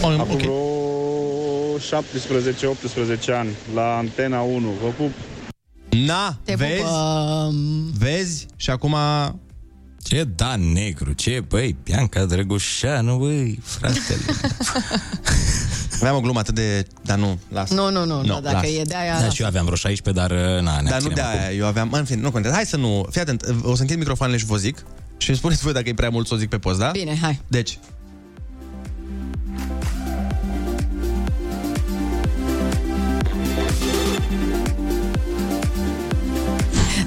Oh, Acum okay. vreo șaptesprezece optsprezece ani, la Antena unu. Vă pup. Na, Te vezi? Pupăm. Vezi? Și acum... Ce da negru, ce băi, Bianca Drăgușanu, băi, fratele. Aveam o glumă atât de... Dar nu, las. Nu, nu, nu, no, da, dacă las. E de aia... Da, și eu aveam vreo șaisprezece, dar... Na, dar nu de aia, eu aveam... În fin, nu contează. Hai să nu... Fii atent, o să întind microfoanele și vă zic. Și îmi spuneți voi dacă e prea mult să o zic pe post, da? Bine, hai. Deci...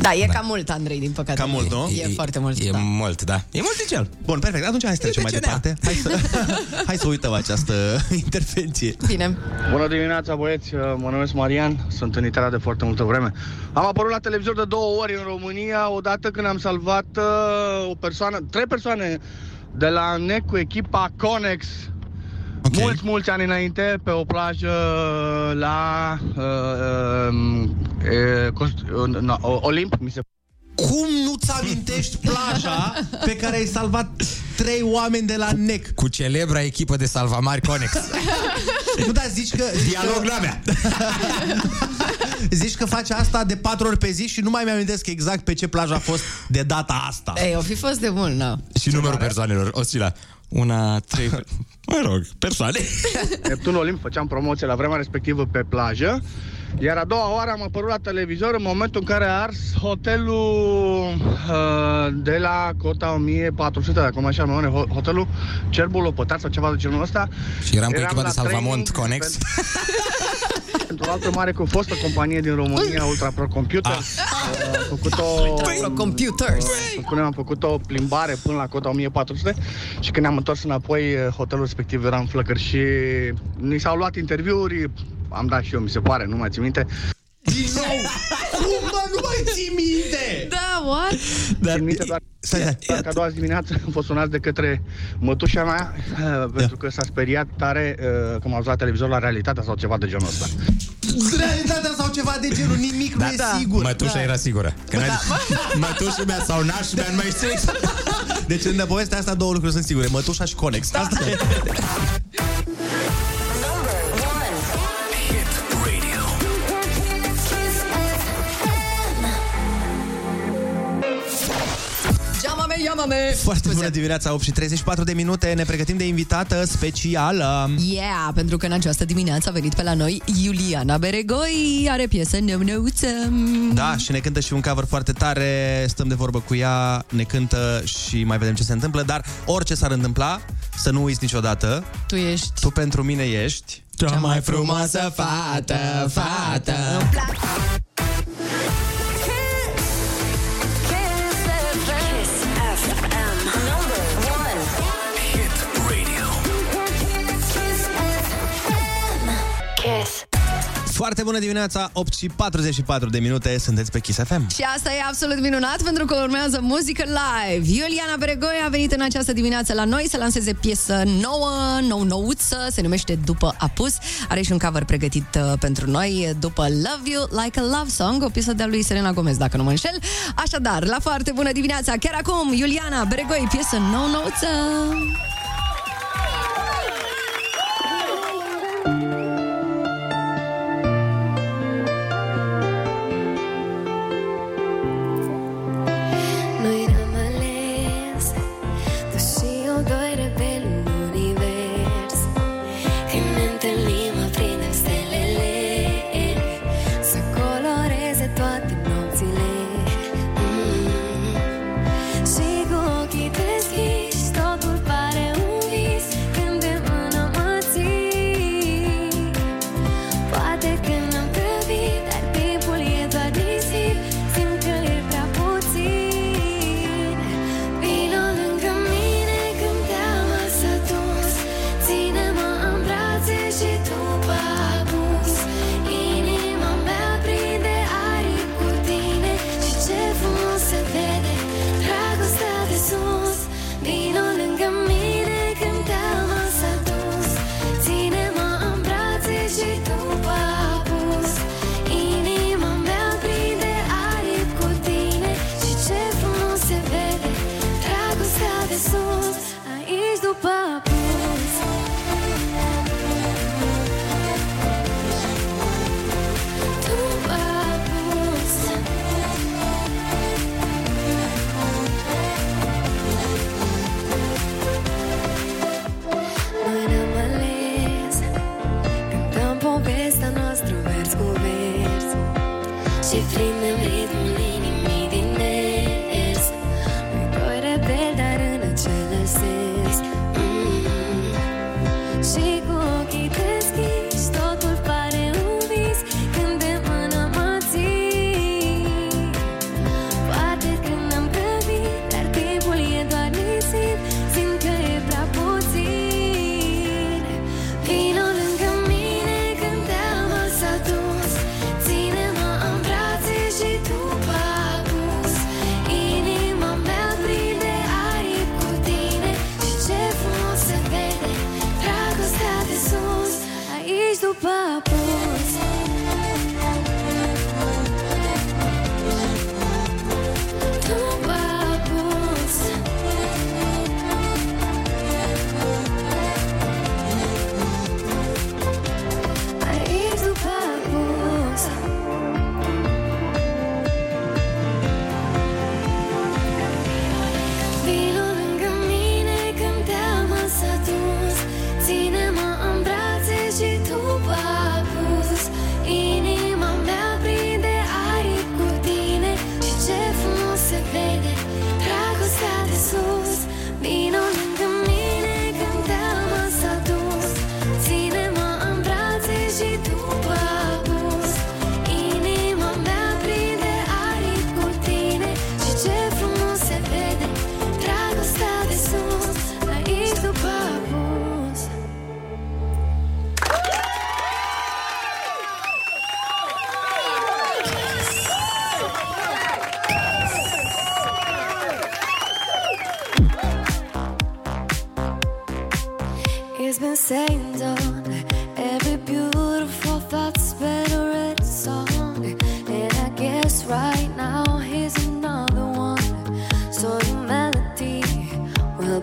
Da, e da. cam mult, Andrei, din păcate. Cam mult, nu? E, e foarte mult, E da. mult, da. E mult de cel. Bun, perfect. Atunci hai să trecem mai departe. Hai să, hai să uităm această intervenție. Bine. Bună dimineața, băieți. Mă numesc Marian. Sunt în Italia de foarte multă vreme. Am apărut la televizor de două ori în România. Odată când am salvat o persoană, trei persoane de la N E C cu echipa Conex. Okay. Mulți, mulți ani înainte, pe o plajă la uh, uh, cost, uh, na, Olimp. Mi se... Cum nu-ți amintești plaja pe care ai salvat trei oameni de la N E C? Cu, cu celebra echipă de salvamari Conex. Nu, dar zici că... Dialog la mea. Zici că faci asta de patru ori pe zi și nu mai mi-amintesc exact pe ce plajă a fost de data asta. Ei, o fi fost de mult, nu? Și numărul persoanelor oscila. Una, trei... Mă rog, persoane. Neptun Olimp, făceam promoție la vremea respectivă pe plajă. Iar a doua oară am apărut la televizor în momentul în care a ars hotelul uh, de la cota o mie patru sute, dacă mai așa mă mâne, hotelul Cerbul Lopătat sau ceva de genul ăsta. Și eram cu echipa de Salvamont Conex. Pentru o altă mare, cu o fostă companie din România, Ultra Pro Computer. Ah. Uh, făcut o, Ultra Pro Computers. Uh, am făcut o plimbare până la cota o mie patru sute și când ne-am întors înapoi, hotelul respectiv era în flăcări și ni s-au luat interviuri. Am dat și eu, mi se pare, nu mai țin minte. Din nou! Cum, mă, nu mai țin minte! Da, what? Dar țin minte doar, doar că a doua dimineață am fost sunat de către mătușa mea, uh, pentru că s-a speriat tare uh, că m-a luat televizor la Realitatea sau ceva de genul ăsta. Realitatea sau ceva de genul, nimic da, nu da. e sigur. Mătușa da. era sigură. Da. Mătușa mea sau nașa mea, nu mai știu. Deci în povestea asta două lucruri sunt sigure, mătușa și Conex. Da. Asta e. Iamame. Foarte bună dimineața, opt și treizeci și patru de minute. Ne pregătim de invitată specială. Yeah, pentru că în această dimineață a venit pe la noi Iuliana Beregoi. Are piesă neuneuță. Da, și ne cântă și un cover foarte tare. Stăm de vorbă cu ea, ne cântă și mai vedem ce se întâmplă. Dar orice s-ar întâmpla, să nu uiți niciodată. Tu ești. Tu pentru mine ești cea mai frumoasă fată, fată. No. Foarte bună dimineața, opt și patruzeci și patru de minute, sunteți pe Kiss F M. Și asta e absolut minunat, pentru că urmează muzică live. Iuliana Beregoi a venit în această dimineață la noi să lanseze piesă nouă, nou-nouță, se numește După Apus. Are și un cover pregătit pentru noi, după Love You Like a Love Song, o piesă de-a lui Selena Gomez, dacă nu mă înșel. Așadar, la foarte bună dimineața, chiar acum, Iuliana Beregoi, piesă nou-nouță.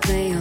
We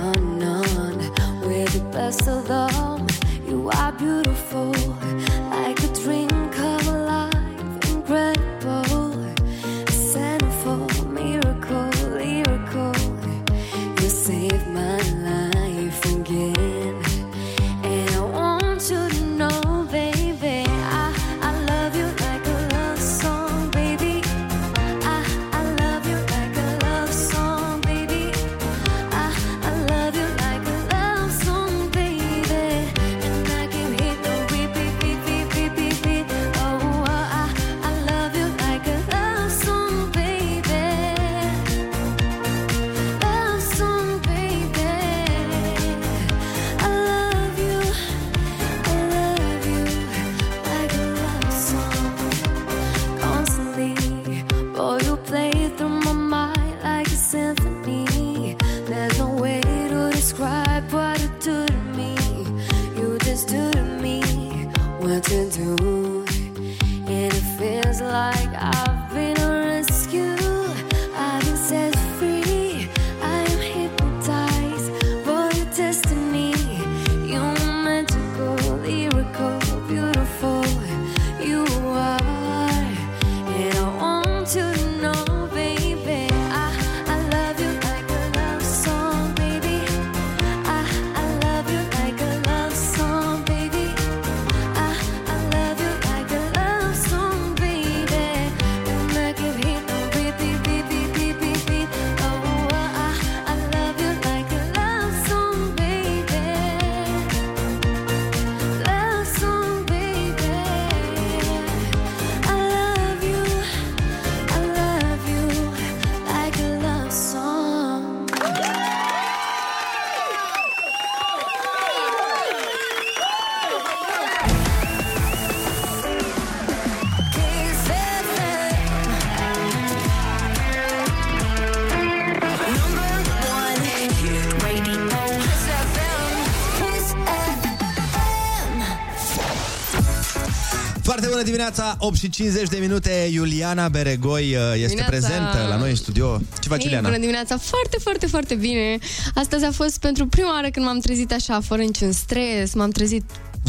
dimineața, opt și cincizeci de minute. Iuliana Beregoi este dimineața... prezentă la noi în studio. Ce faci, Iuliana? Bună dimineața, foarte, foarte, foarte bine. Astăzi a fost pentru prima oară când m-am trezit așa, fără niciun stres. M-am trezit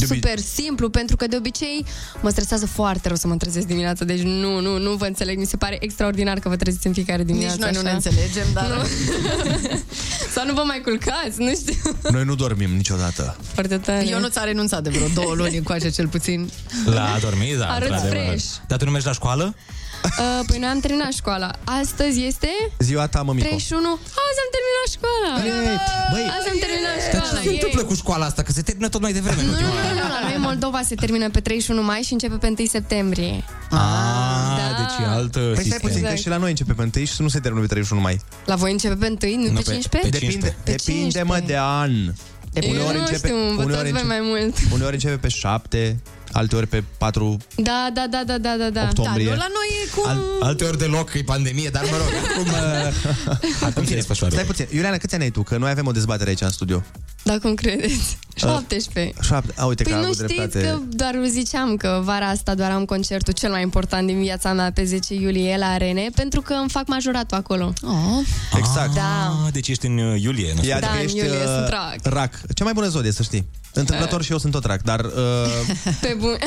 super simplu, pentru că de obicei mă stresează foarte rău să mă trezesc dimineața. Deci nu, nu, nu vă înțeleg. Mi se pare extraordinar că vă treziți în fiecare dimineață. Nici noi așa nu ne înțelegem, dar... Nu. Sau nu vă mai culcați, nu știu. Noi nu dormim niciodată. Foarte tare. Eu nu ți-a renunțat de vreo două luni încoace, cel puțin. La a dormi, da. Arăți fresh. Dar tu nu mergi la școală? Uh, păi noi am terminat școala. Astăzi este... Ziua ta, mămico. treizeci și unu. Azi am terminat școala. Băi, azi am terminat școala. Dar ce se întâmplă cu școala asta? Că se termină tot mai devreme. Nu, nu, nu, nu. La noi Moldova se termină pe treizeci și unu mai și începe pe unu septembrie. Ah, da. Deci e altă sistem. Păi stai puțin, exact, că și la noi începe pe unu și nu se termină pe treizeci și unu mai. La voi începe pe unu, nu, nu pe cincisprezece? Pe cincisprezece. Depinde, mă, de an. Uneori începe, uneori începe, mai mult. Uneori începe pe șapte, alte ori pe patru. Da, da, da, da, da, da. Octombrie. Da, nu, la noi e cum... Al, alte ori deloc, că e pandemie, dar mă rog, acum uh... acum se desfășoară. Stai puțin, Iuliana, câți ani ai tu? Că noi avem o dezbatere aici în studio. Da, cum credeți? șaptesprezece. șapte. A, uite, păi că nu știți dreptate, că doar ziceam că vara asta doar am concertul cel mai important din viața mea pe zece iulie la Arene, pentru că îmi fac majoratul acolo. Oh. Exact. Da. Deci ești în iulie, nu? Da, în ești, iulie, sunt rac. Rac. Cea mai bună zodie, să știi. Întâmplător și eu sunt tot rac, dar... Uh... Pe bun...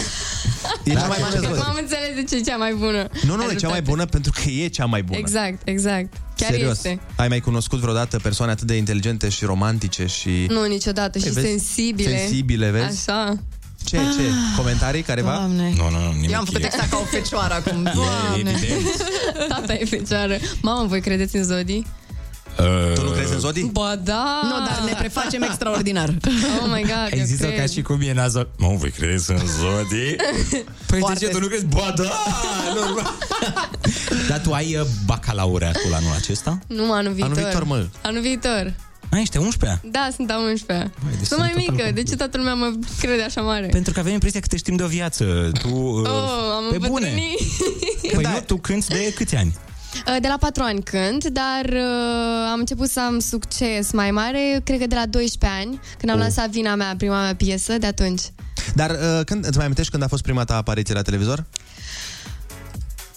E cea mai bună zodie. M-am înțeles de ce e cea mai bună. Nu, nu, e cea mai bună pentru că e cea mai bună. Exact, exact. Chiar serios, este. Ai mai cunoscut vreodată persoane atât de inteligente și romantice și... Nu, niciodată. Păi, și vezi? Sensibile. Sensibile, vezi? Așa. Ce, ce? Comentarii careva? Doamne. Nu, nu, nu, nimic. Eu am făcut exact ca o fecioară acum. Doamne. Tata e fecioară. Mamă, voi credeți în zodii? Tu nu crezi în zodii? Ba da! Nu, dar ne prefacem extraordinar. Oh my God, ai zis-o ca și cum e nazo... Mă, voi credeți în zodii? Păi foarte, de ce tu nu crezi? Ba da! Dar tu ai bacalaureatul anul acesta? Nu, anul viitor. Anul viitor, mă. Anul viitor. A, ești a unsprezecea? Da, sunt a unsprezecea. Deci sunt mai mică, de ce toată lumea mă crede așa mare? Pentru că avem impresia că te știm de o viață. Tu, oh, uh, pe bune. Păi da, nu, tu cânti de câți ani? De la patru ani cânt, dar uh, am început să am succes mai mare, cred că de la doisprezece ani, când am uh. lansat Vina mea, prima mea piesă, de atunci. Dar uh, când, îți mai amintești când a fost prima ta apariție la televizor?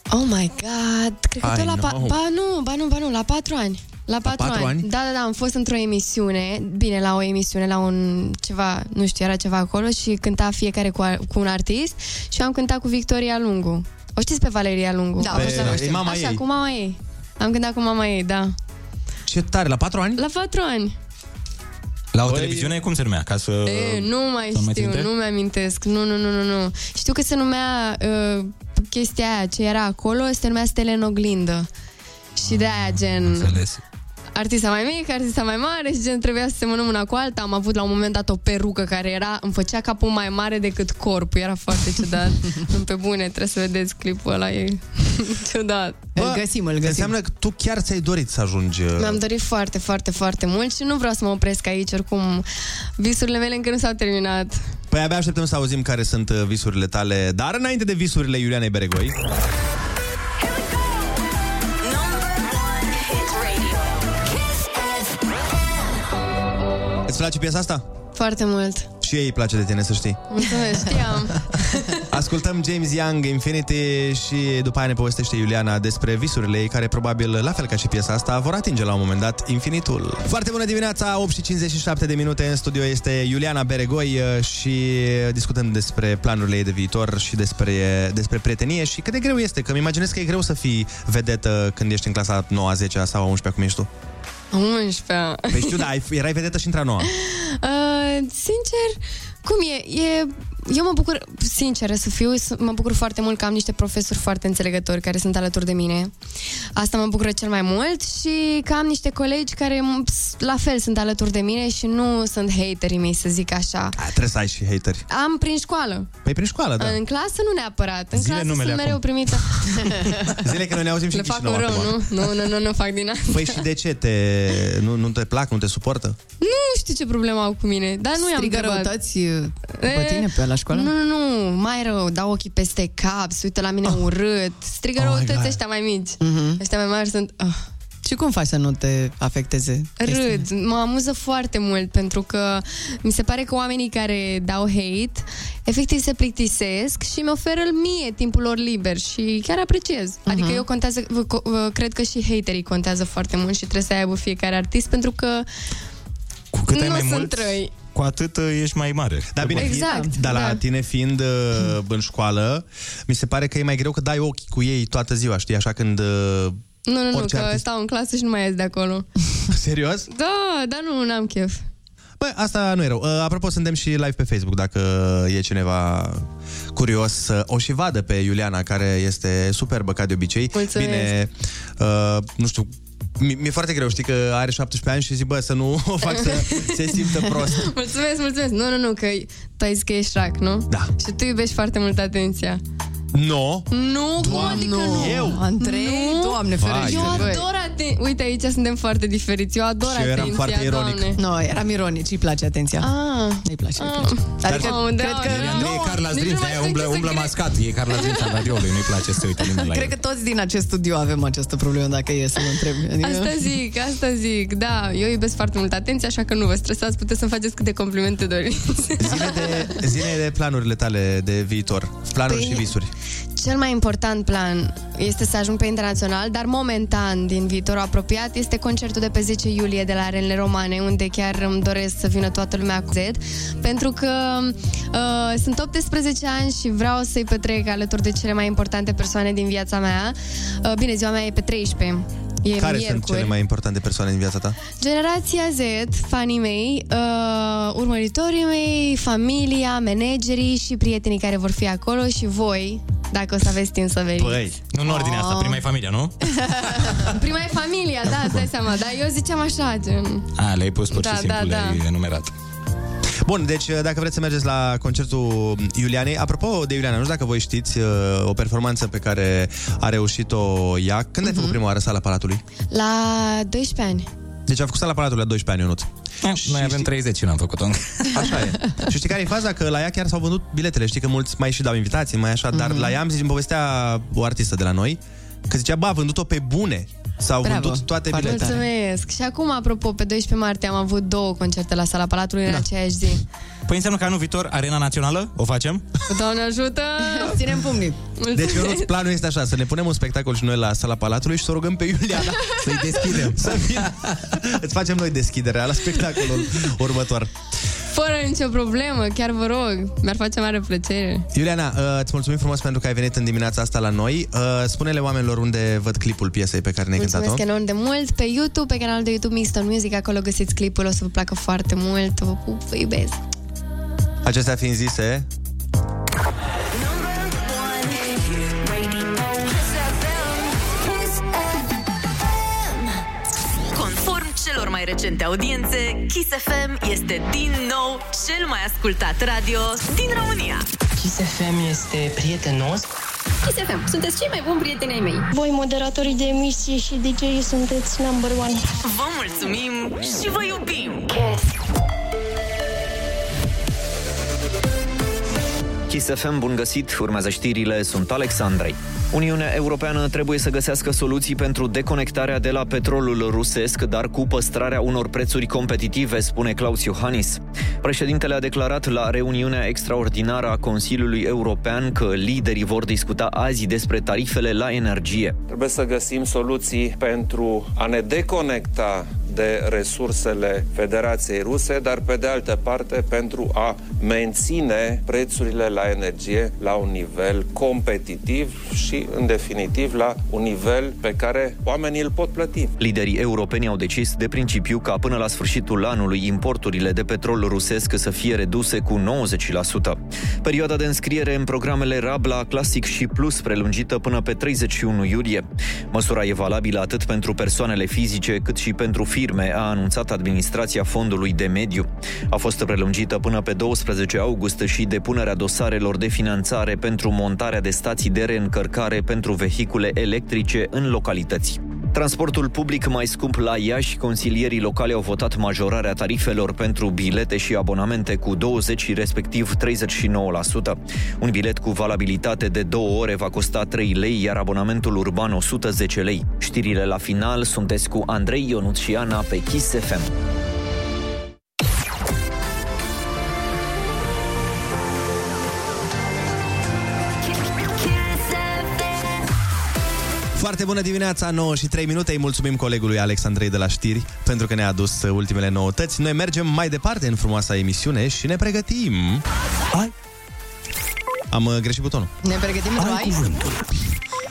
Oh my God, cred că tot la pa- ba nu, ba nu, ba nu, la patru ani. La patru, la patru ani. ani? Da, da, da, am fost într-o emisiune, bine, la o emisiune, la un ceva, nu știu, era ceva acolo și cânta fiecare cu, a, cu un artist și am cântat cu Victoria Lungu. O știți pe Valeria Lungu? Da, pe, așa, e mama așa, ei. Cu mama ei. Am gândat cu mama ei, da. Ce tare, la patru ani? La patru ani. La o Băi... televiziune, cum se numea? Ca să... e, nu mai să știu, mai nu mi-amintesc. Nu, nu, nu, nu, nu. Știu că se numea uh, chestia aia ce era acolo, se numea Stele în Oglindă. Și ah, de aia gen... Înțeles. Artista mai mică, artista mai mare și gen trebuia să semănăm una cu alta. Am avut la un moment dat o perucă care era, îmi făcea capul mai mare decât corpul. Era foarte ciudat. Pe bune, trebuie să vedeți clipul ăla, e ciudat. Bă, îl găsim, îl găsim. Înseamnă că tu chiar ți-ai dorit să ajungi... Mi-am dorit foarte, foarte, foarte mult și nu vreau să mă opresc aici, oricum visurile mele încă nu s-au terminat. Păi abia așteptăm să auzim care sunt visurile tale, dar înainte de visurile Iulianei Beregoi... Îți place piesa asta? Foarte mult. Și ei îi place de tine, să știi. Mulțumesc, știam. Ascultăm James Young, Infinity, și după aia ne povestește Iuliana despre visurile ei, care probabil, la fel ca și piesa asta, vor atinge la un moment dat infinitul. Foarte bună dimineața, opt și cincizeci și șapte de minute. În studio este Iuliana Beregoi și discutăm despre planurile ei de viitor și despre, despre prietenie și cât de greu este, că îmi imaginez că e greu să fii vedetă când ești în clasa nouă, zece sau unsprezece, cum ești tu. unsprezece. Păi știu, da, erai vedetă și intra nouă. Uh, sincer, cum e? e? Eu mă bucur, sincer să fiu, mă bucur foarte mult că am niște profesori foarte înțelegători care sunt alături de mine. Asta mă bucură cel mai mult și că am niște colegi care la fel sunt alături de mine și nu sunt haterii mei, să zic așa. A, trebuie să ai și hateri. Am prin școală. Păi prin școală, da. În clasă nu neapărat. În Zile clasă sunt mereu acum. Primită. Zile că noi ne auzim și Chișinău. Le fac rău, acum. nu? Nu, nu, nu, nu fac din asta. Păi și de ce? Te, nu, nu te plac? Nu te suportă? Nu știu ce problemă au cu mine, dar nu i-am întrebat. Pe tine, pe la școală? Nu, nu, nu, mai rău, dau ochii peste cap, se uită la mine oh. urât, strigă oh răutăți ăștia mai mici. Mm-hmm. Ăștia mai mari sunt... Oh. Și cum faci să nu te afecteze? Râd, mă amuză foarte mult, pentru că mi se pare că oamenii care dau hate efectiv se plictisesc și mi oferă mie timpul lor liber și chiar apreciez. Uh-huh. Adică eu contează, cred că și haterii contează foarte mult și trebuie să aibă fiecare artist, pentru că cu cât ai mai mult, cu atât ești mai mare. Dar bine, exact, dar da. La tine fiind uh, în școală, mi se pare că e mai greu că dai ochi cu ei toată ziua, știi, așa când uh, Nu, nu, nu, că artist... stau în clasă și nu mai ies de acolo. Serios? Da, dar nu, n-am chef. Băi, asta nu e rău. Uh, apropo, suntem și live pe Facebook, dacă e cineva curios să o și vadă pe Iuliana, care este superbă ca de obicei. Mulțumesc. Bine, uh, nu știu, Mi- mi-e foarte greu, știi, că are șaptesprezece ani și zic, bă, să nu o fac să se simtă prost. Mulțumesc, mulțumesc. Nu, nu, nu, că tu ai zis că ești rac, nu? Da. Și tu iubești foarte mult atenția. No. Nu, Doamne, adică nu. Eu? Andrei, nu. Doamne ferește. Eu ador atenția. Uite, aici suntem foarte diferiți. Eu ador atenția, Doamne. Și eu eram foarte ironic. Nu, no, eram ironic. Îi place atenția. Ah. Îi place, îi place. Dar adică, oh, cred că... Nu, e Carla's Dreams, de-aia umblă, umblă mascat. E Carla's Dreams al radioului, nu-i place să se uite nimeni la el. Cred că toți din acest studio avem această problemă, dacă e să mă întreb. Adică... Asta zic, asta zic, da. Eu iubesc foarte mult atenția, așa că nu vă stresați, puteți să-mi faceți câte complimente doriți. Zine de, zine de planurile tale de viitor. Planuri și visuri. Cel mai important plan este să ajung pe internațional, dar momentan, din viitorul apropiat, este concertul de pe zece iulie de la Arenele Romane, unde chiar îmi doresc să vină toată lumea cu Z, pentru că uh, sunt optsprezece ani și vreau să-i petrec alături de cele mai importante persoane din viața mea. Uh, bine, ziua mea e pe treisprezece. E Care miercuri. Sunt cele mai importante persoane din viața ta? Generația Z, fanii mei, uh, urmăritorii mei, familia, managerii și prietenii care vor fi acolo și voi, dacă o să aveți timp să veniți. Păi, nu în ordinea oh. asta, prima e familia, nu? Prima e familia, da, îți dai seama, dar eu ziceam așa, gen... A, le-ai pus pur și da, simplu, da, le-ai da. enumerat. Bun, deci dacă vreți să mergeți la concertul Iulianei, apropo de Iuliana, nu știu dacă voi știți o performanță pe care a reușit-o ea. Când uh-huh. ai făcut prima oară sala Palatului? La doisprezece ani. Deci am făcut sala Palatului la doisprezece ani, Ionuț. Noi și avem știi... treizeci și n-am făcut-o. Așa e. Și știi care e faza? Că la ea chiar s-au vândut biletele. Știi că mulți mai și dau invitații, mai așa, uh-huh. dar la ea am zis, îmi povestea o artistă de la noi, că zicea, bă, a vândut-o pe bune. S-au Bravo. vândut toate biletele. Mulțumesc! Și acum, apropo, pe doisprezece martie am avut două concerte la Sala Palatului da. în aceeași zi. Păi înseamnă că anul viitor, Arena Națională, o facem? Doamne ajută! Ținem pumnii! Mulțumesc. Deci, Ionuț, planul este așa, să ne punem un spectacol și noi la Sala Palatului și să o rugăm pe Iuliana să-i deschidem. Să vină. Îți facem noi deschiderea la spectacolul următor. Fără nicio problemă, chiar vă rog, mi-ar face mare plăcere. Iuliana, îți mulțumim frumos pentru că ai venit în dimineața asta la noi. Spune-le oamenilor unde văd clipul piesei pe care ne-ai cântat-o. Mulțumesc enorm de mult, pe YouTube, pe canalul de YouTube Mixed Music, acolo găsiți clipul, o să vă placă foarte mult, vă pup, vă iubesc. Acestea fiind zise... mai recente audiențe, Kiss F M este din nou cel mai ascultat radio din România. Kiss F M este prietenos. Kiss F M, sunteți cei mai buni prieteni ai mei. Voi, moderatorii de emisie și D J-ii, sunteți number one. Vă mulțumim și vă iubim! Kiss F M, bun găsit, urmează știrile, sunt Alexandrei. Uniunea Europeană trebuie să găsească soluții pentru deconectarea de la petrolul rusesc, dar cu păstrarea unor prețuri competitive, spune Klaus Iohannis. Președintele a declarat la reuniunea extraordinară a Consiliului European că liderii vor discuta azi despre tarifele la energie. Trebuie să găsim soluții pentru a ne deconecta de resursele Federației Ruse, dar pe de altă parte pentru a menține prețurile la energie la un nivel competitiv și, în definitiv, la un nivel pe care oamenii îl pot plăti. Liderii europeni au decis de principiu ca până la sfârșitul anului importurile de petrol rusesc să fie reduse cu nouăzeci la sută. Perioada de înscriere în programele Rabla, Classic și Plus prelungită până pe treizeci și unu iulie. Măsura e valabilă atât pentru persoanele fizice cât și pentru firme, a anunțat administrația Fondului de Mediu. A fost prelungită până pe douăsprezece august și depunerea dosarelor de finanțare pentru montarea de stații de reîncărcare pentru vehicule electrice în localități. Transportul public mai scump la Iași, consilierii locali au votat majorarea tarifelor pentru bilete și abonamente cu douăzeci și respectiv treizeci și nouă la sută. Un bilet cu valabilitate de două ore va costa trei lei, iar abonamentul urban o sută zece lei. Știrile la final, sunteți cu Andrei, Ionuț și Ana pe Kiss F M. Foarte bună dimineața, nouă și trei minute. Îi mulțumim colegului Alex Andrei de la știri pentru că ne-a adus ultimele noutăți. Noi mergem mai departe în frumoasa emisiune și ne pregătim. Ai? Am greșit butonul. Ne pregătim într-o ai?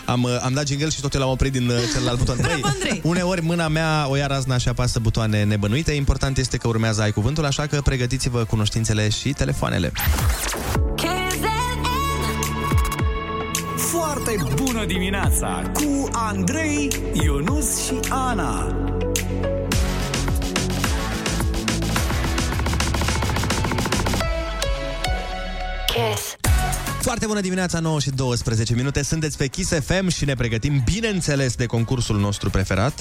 Am, am dat jingle și tot eu l-am oprit din celălalt buton. Andrei, uneori mâna mea o ia razna și apasă butoane nebănuite. Important este că urmează ai cuvântul, așa că pregătiți-vă cunoștințele și telefoanele. Foarte bună dimineața cu Andrei, Ionuț și Ana. Kiss. Foarte bună dimineața, nouă și douăsprezece minute. Sunteți pe Kiss F M și ne pregătim, bineînțeles, de concursul nostru preferat.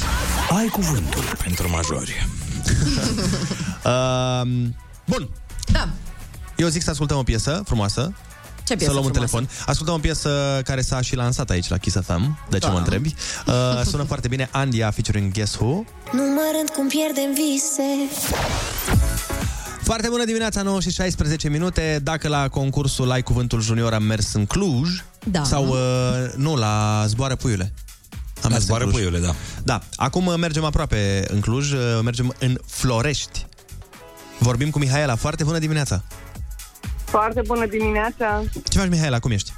Ai cuvântul pentru majori. uh, bun. Da. Eu zic să ascultăm o piesă frumoasă. Ce piesă să luăm frumoasă? Un telefon. Ascultăm o piesă care s-a și lansat aici la Kiss F M. De ce da. mă întrebi? Uh, sună foarte bine. Andia featuring Guess Who. Numărând cum pierdem vise. Foarte bună dimineața, nouă și șaisprezece minute. Dacă la concursul Ai Cuvântul Junior am mers în Cluj, da. sau uh, nu, la Zboară Puiule. Am la Zboară Puiule, da. Da. Acum mergem aproape în Cluj, mergem în Florești. Vorbim cu Mihaela. Foarte bună dimineața! Foarte bună dimineața! Ce faci, Mihaela? Cum ești?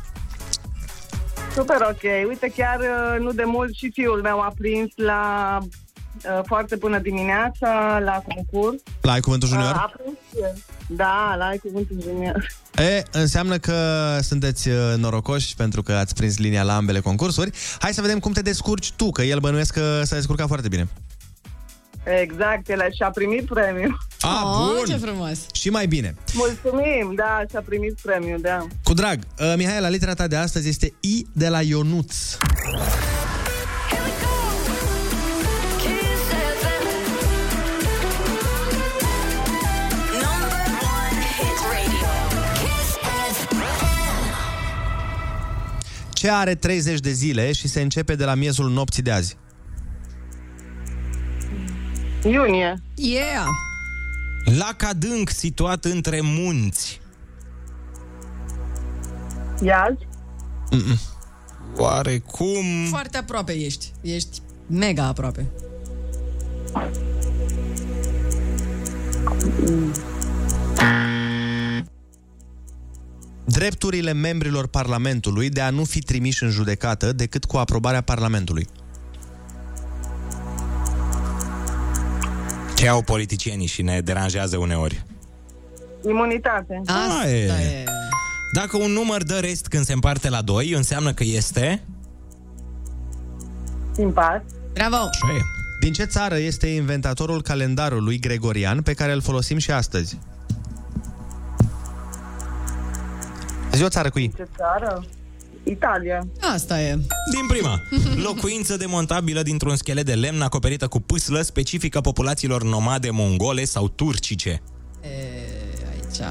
Super ok. Uite, chiar nu de mult și fiul meu a prins la... Foarte bună dimineața la concurs. La Ai Cuvântul Junior? A, da, la Ai Cuvântul Junior. E, înseamnă că sunteți norocoși pentru că ați prins linia la ambele concursuri. Hai să vedem cum te descurci tu, că el bănuiesc că s-a descurcat foarte bine. Exact, el și-a primit premiu. A, oh, bun! Ce frumos! Și mai bine. Mulțumim, da, și-a primit premiu, da. Cu drag, uh, Mihaela, litera ta de astăzi este I de la Ionuț. Ce are treizeci de zile și se începe de la miezul nopții de azi? Iunie. Yeah! Lac adânc situat între munți. Iaz? Mm-mm. Oarecum... Foarte aproape ești. Ești mega aproape. Mm. Drepturile membrilor Parlamentului de a nu fi trimiși în judecată decât cu aprobarea Parlamentului. Ce au politicienii și ne deranjează uneori? Imunitate. Asta e. e. Dacă un număr dă rest când se împarte la doi, înseamnă că este... Impar. Bravo! Ce? Din ce țară este inventatorul calendarului gregorian pe care îl folosim și astăzi? Zi o țară cu I. Ce țară? Italia. Asta e. Din prima. Locuință demontabilă dintr-un schelet de lemn acoperită cu pâslă, specifică populațiilor nomade mongole sau turcice. E, aici...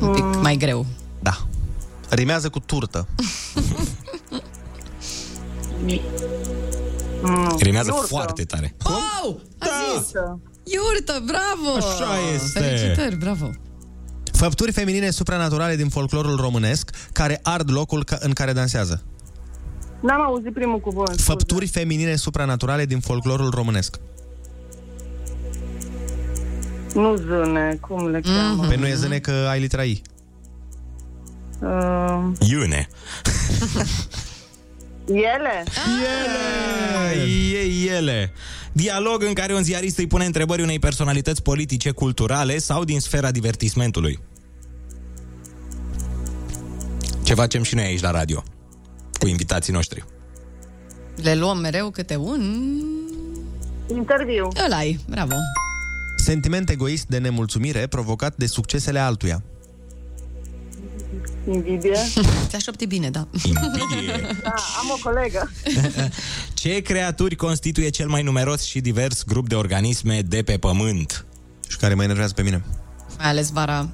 Un pic mm. mai greu. Da. Rimează cu turtă. mm. Rimează Iurtă. foarte tare. Wow! Da. A zis! Iurtă, bravo! Așa este! Felicitări, bravo! Făpturi feminine supranaturale din folclorul românesc care ard locul ca- în care dansează. N-am auzit primul cuvânt. Făpturi scuze. feminine supranaturale din folclorul românesc. Nu zâne, cum le cheamă? Păi nu e zâne că ai litera I. Uh... Iune. Ele. Ele. Ele. Ele. Dialog în care un ziarist îi pune întrebări unei personalități politice, culturale sau din sfera divertismentului. Ce facem și noi aici la radio cu invitații noștri? Le luăm mereu câte un... interviu. Ăla-i, bravo. Sentiment egoist de nemulțumire provocat de succesele altuia. Invidie. Te aștepte bine, da. Invidie. Da, am o colegă. Ce creaturi constituie cel mai numeros și divers grup de organisme de pe pământ? Și care mă enervează pe mine. Mai ales vara.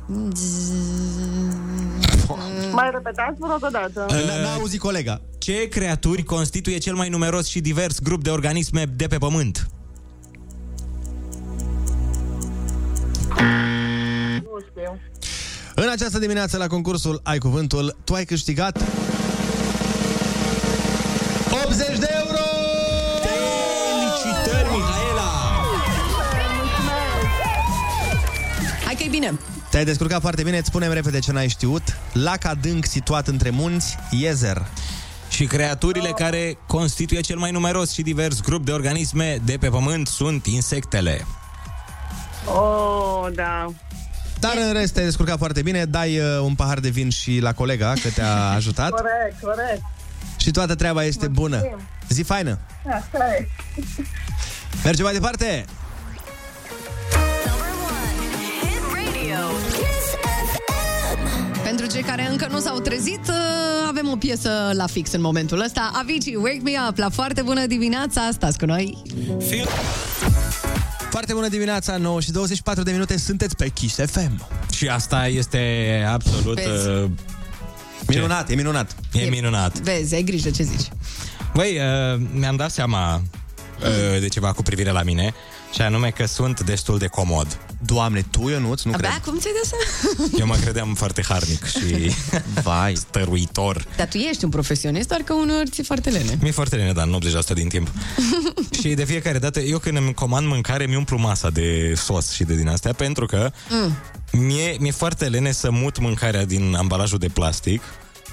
Mai repetați vreo dată. N-a auzit colega. Ce creaturi constituie cel mai numeros și divers grup de organisme de pe pământ? Nu știu. În această dimineață la concursul Ai Cuvântul, tu ai câștigat optzeci de euro! Felicitări, Mihaela! Hai că e bine! Te-ai descurcat foarte bine, îți spunem repede ce n-ai știut. Lac adânc situat între munți, iezer. Și creaturile oh. care constituie cel mai numeros și divers grup de organisme de pe pământ sunt insectele. Oh, da... Dar în rest te-ai descurcat foarte bine, dai uh, un pahar de vin și la colega că te-a ajutat. Corect, corect. Și toată treaba este bună. Zi faină. Asta e. Mergem mai departe. Pentru cei care încă nu s-au trezit, avem o piesă la fix în momentul ăsta. Avicii, Wake Me Up, la foarte bună dimineața, stați cu noi. Fii... Foarte bună dimineața, nouă și douăzeci și patru de minute, sunteți pe Kiss F M. Și asta este absolut... Uh, minunat, e minunat. E, e minunat. Vezi, ai grijă ce zici. Băi, uh, mi-am dat seama uh, de ceva cu privire la mine, și anume că sunt destul de comod. Doamne, tu, Ionuț, nu cred. Cum ți-ai dat seama? Eu mă credeam foarte harnic și vai, stăruitor. Dar tu ești un profesionist, doar că uneori ți-e foarte lene. Mi-e foarte lene, dar în optzeci la sută din timp. Și de fiecare dată, eu când îmi comand mâncare, mi umplu masa de sos și de din astea, pentru că mm. mi-e, mi-e foarte lene să mut mâncarea din ambalajul de plastic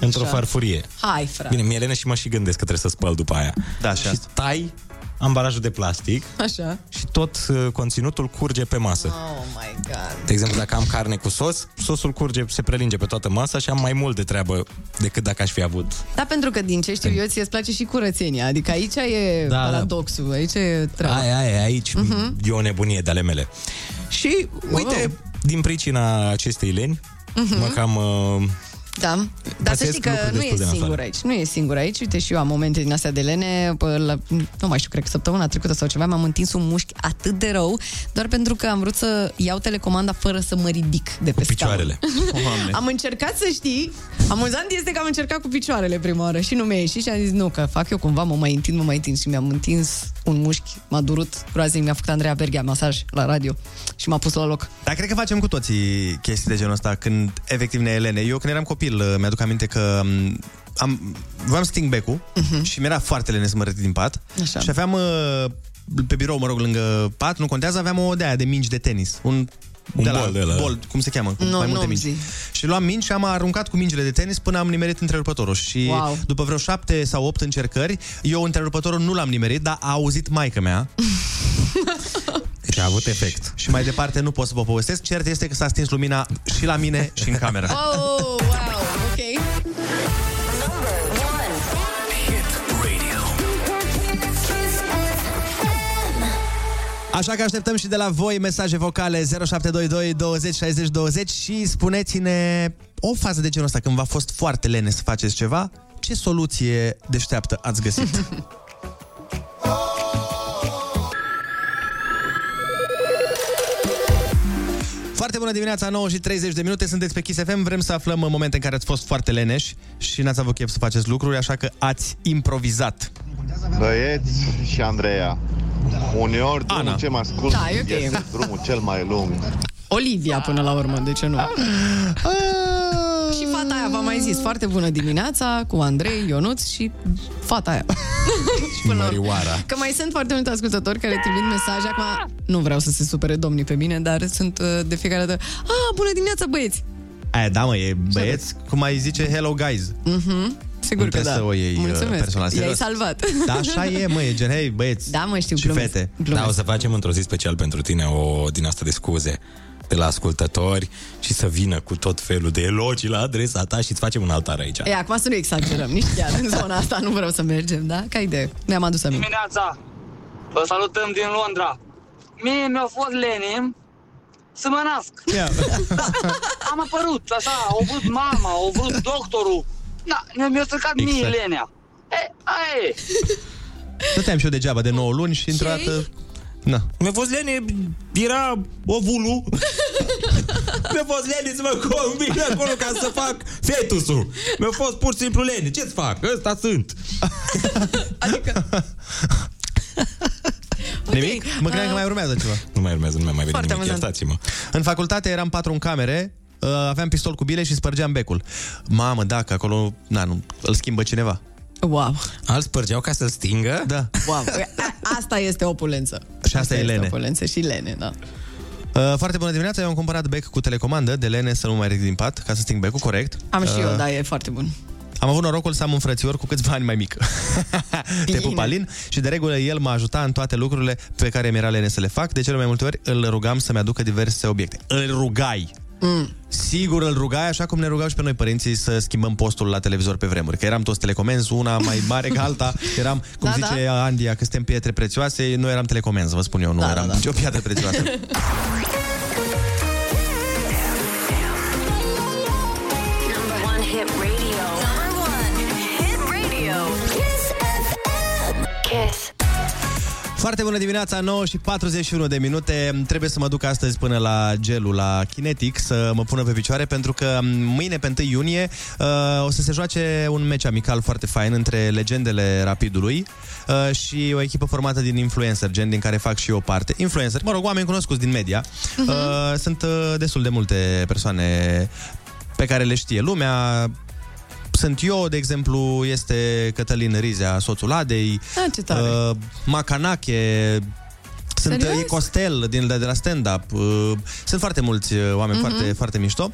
într-o așa. farfurie. Hai, frate. Bine, mi-e lene și mă și gândesc că trebuie să spăl după aia. Da, așa. Și tai ambalajul de plastic. Așa. Și tot uh, conținutul curge pe masă. Oh my God. De exemplu, dacă am carne cu sos, sosul curge, se prelinge pe toată masa și am mai mult de treabă decât dacă aș fi avut. Da, pentru că din ce știu eu, ți-e place și curățenia. Adică aici e da, paradoxul, aici e treaba. Aia, aia, aici uh-huh. e o nebunie de ale mele. Și, uite, wow. din pricina acestei leni, uh-huh. mă cam... Uh, Da, dar să știi că nu e singur aici. Nu e singur aici, uite și eu am momente din astea de lene la, nu mai știu, cred că săptămâna trecută sau ceva m-am întins un mușchi atât de rău, doar pentru că am vrut să iau telecomanda fără să mă ridic de pe scaun. Am încercat, să știi. Amuzant este că am încercat cu picioarele prima oară și nu mi-a ieșit și am zis nu, că fac eu cumva, mă mai întind, mă mai întind și mi-am întins un mușchi, m-a durut groaznic, mi-a făcut Andreea Beregoi masaj la radio și m-a pus la loc. Dar cred că facem cu toții chestii de genul ăsta când efectiv ne e lene. Eu când eram copil, mi-aduc aminte că am, v-am sting back-ul uh-huh. și mi-era foarte lene să mă ridic din pat. Așa. Și aveam pe birou, mă rog, lângă pat, nu contează, aveam o de aia de mingi de tenis. Un, un de bol, la, de la... bol, cum se cheamă? No, mai multe mingi. Zi. Și luam mingi și am aruncat cu mingile de tenis până am nimerit întrerupătorul. Și wow. după vreo șapte sau opt încercări, eu întrerupătorul nu l-am nimerit, dar a auzit maică-mea. Și a avut efect. Și mai departe nu pot să vă povestesc. Cert este că s-a stins lumina și la mine și în cameră. Oh, wow, ok. Așa că așteptăm și de la voi mesaje vocale zero șapte doi doi douăzeci șaizeci douăzeci și spuneți-ne o fază de genul ăsta când v-a fost foarte lene să faceți ceva, ce soluție deșteaptă ați găsit? Foarte bună dimineața, nouă și treizeci de minute, sunteți pe Kiss F M, vrem să aflăm momente în care ați fost foarte leneși și n-ați avut chef să faceți lucruri, așa că ați improvizat. Băieți și Andreea, uneori drumul Ana. ce mă ascult da, e okay. este drumul cel mai lung. Olivia până la urmă, de ce nu? Și fata aia, v-am mai zis, foarte bună dimineața cu Andrei, Ionuț și fata aia. Și Mărioara. Că mai sunt foarte mulți ascultători care trimit mesaje. Acum nu vreau să se supere domnii pe mine, dar sunt de fiecare dată. Ah, bună dimineața, băieți! Aia, da, mă, e băieți, cum mai zice, hello guys. Mhm. Sigur nu că da. Să o iei. Mulțumesc, i-ai salvat. Da, așa e, mă, e gen, hei, băieți. Da, mă, știu, și glumesc, fete. Glumesc. Da, o să facem într-o zi special pentru tine o din asta de scuze de la ascultători și să vină cu tot felul de elogii la adresa ta și îți facem un altar aici. E, acum să nu exagerăm nici chiar în zona asta, nu vreau să mergem, da? Ca idee, ne-am adus aminte. Dimineața, vă salutăm din Londra. Mie mi-a fost lene să mă nasc. Yeah. Am apărut, așa, au vrut mama, au vrut doctorul. Da, mi-a stricat exact. mie lenea. E, aia e. Stăteam și eu degeaba de nouă luni și într-o dată... Na. Mi-a fost lene, era ovulul. Mi-a fost lene să mă combin acolo ca să fac fetusul. Mi-a fost pur și simplu lene. Ce-ți fac? Ăsta sunt. Adică... Okay. Nimic? Mă credeam uh... că mai urmează ceva. Nu mai urmează, nu mai mai vede nimic. Iertați-mă. În facultate eram patru în camere, aveam pistol cu bile și spărgeam becul. Mamă, dacă acolo... Na, nu, îl schimbă cineva. Wow. Alți spărgeau ca să-l stingă? Da. Wow. Asta este opulență. Și asta, asta e lene. Opulență și lene, da. Uh, foarte bună dimineața, eu am cumpărat bec cu telecomandă de lene să nu mai ridic din pat, ca să sting becul, corect. Am uh, și eu, da, e foarte bun. Am avut norocul să am un frățior cu câțiva ani mai mic. Te pupalin. Și de regulă el m-a ajutat în toate lucrurile pe care mi-era lene să le fac. De cele mai multe ori îl rugam să-mi aducă diverse obiecte. Îl rugai. Mm. Sigur îl rugai, așa cum ne rugau și pe noi părinții să schimbăm postul la televizor pe vremuri. Că eram toți telecomenzi, una mai mare ca alta. Eram, cum da, zice da. Andia, că suntem pietre prețioase. Noi eram telecomenzi, vă spun eu, nu da, eram da, da. nicio piatră prețioasă. Foarte bună dimineața, nouă și patruzeci și unu de minute. Trebuie să mă duc astăzi până la gelul, la Kinetic, să mă pună pe picioare, pentru că mâine, pe întâi iunie, o să se joace un meci amical foarte fain între legendele Rapidului și o echipă formată din influencer, gen din care fac și eu parte. Influencer, mă rog, oameni cunoscuți din media. Uh-huh. Sunt destul de multe persoane pe care le știe lumea. Sunt eu, de exemplu, este Cătălin Rizea, soțul Adei, uh, Macanache, sunt Serios? Costel din, de, de la stand-up, uh, sunt foarte mulți oameni uh-huh. foarte, foarte mișto.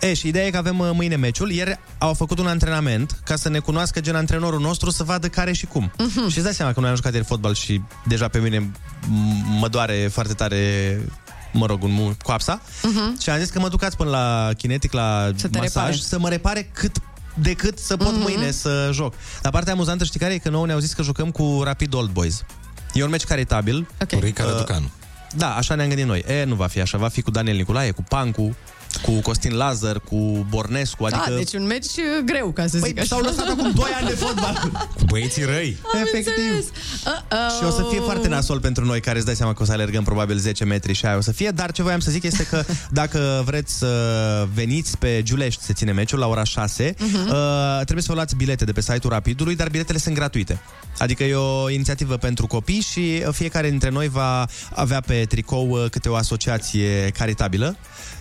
E, și ideea e că avem mâine meciul. Ieri au făcut un antrenament ca să ne cunoască gen antrenorul nostru, să vadă care și cum. Uh-huh. Și îți dai seama că noi am jucat ieri fotbal și deja pe mine mă doare foarte tare... mă rog, un cu coapsa. Uh-huh. Și am zis că mă ducați până la Kinetic, la să masaj, repare. Să mă repare cât decât să pot uh-huh. mâine să joc. Dar partea amuzantă, știi care e? Că nouă ne-au zis că jucăm cu Rapid Old Boys. E un meci caritabil. Okay. Rica uh, Răducanu. Da, așa ne-am gândit noi. E, nu va fi așa, va fi cu Daniel Niculae, cu Pancu, cu Costin Lazar, cu Bornescu, adică... Da, deci un meci greu, ca să zic Băi, așa. S-au lăsat acum doi ani de fotbal. Băieții răi. Am Efectiv. Uh-oh. Și o să fie foarte nasol pentru noi, care îți dai seama că o să alergăm probabil zece metri și aia o să fie, dar ce voiam să zic este că dacă vreți să veniți pe Giulești, se ține meciul la ora șase, uh-huh. uh, trebuie să vă luați bilete de pe site-ul Rapidului, dar biletele sunt gratuite. Adică e o inițiativă pentru copii și fiecare dintre noi va avea pe tricou câte o asociație caritabilă,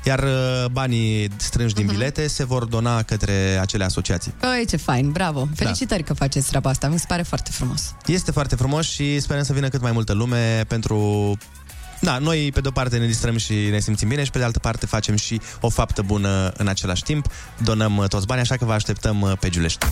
iar banii strânși din bilete se vor dona către acele asociații. Păi, ce fain, bravo! Felicitări da. Că faceți treaba asta, mi se pare foarte frumos. Este foarte frumos și sperăm să vină cât mai multă lume pentru... Da, noi pe de-o parte ne distrăm și ne simțim bine și pe de altă parte facem și o faptă bună în același timp. Donăm toți banii, așa că vă așteptăm pe Giulești.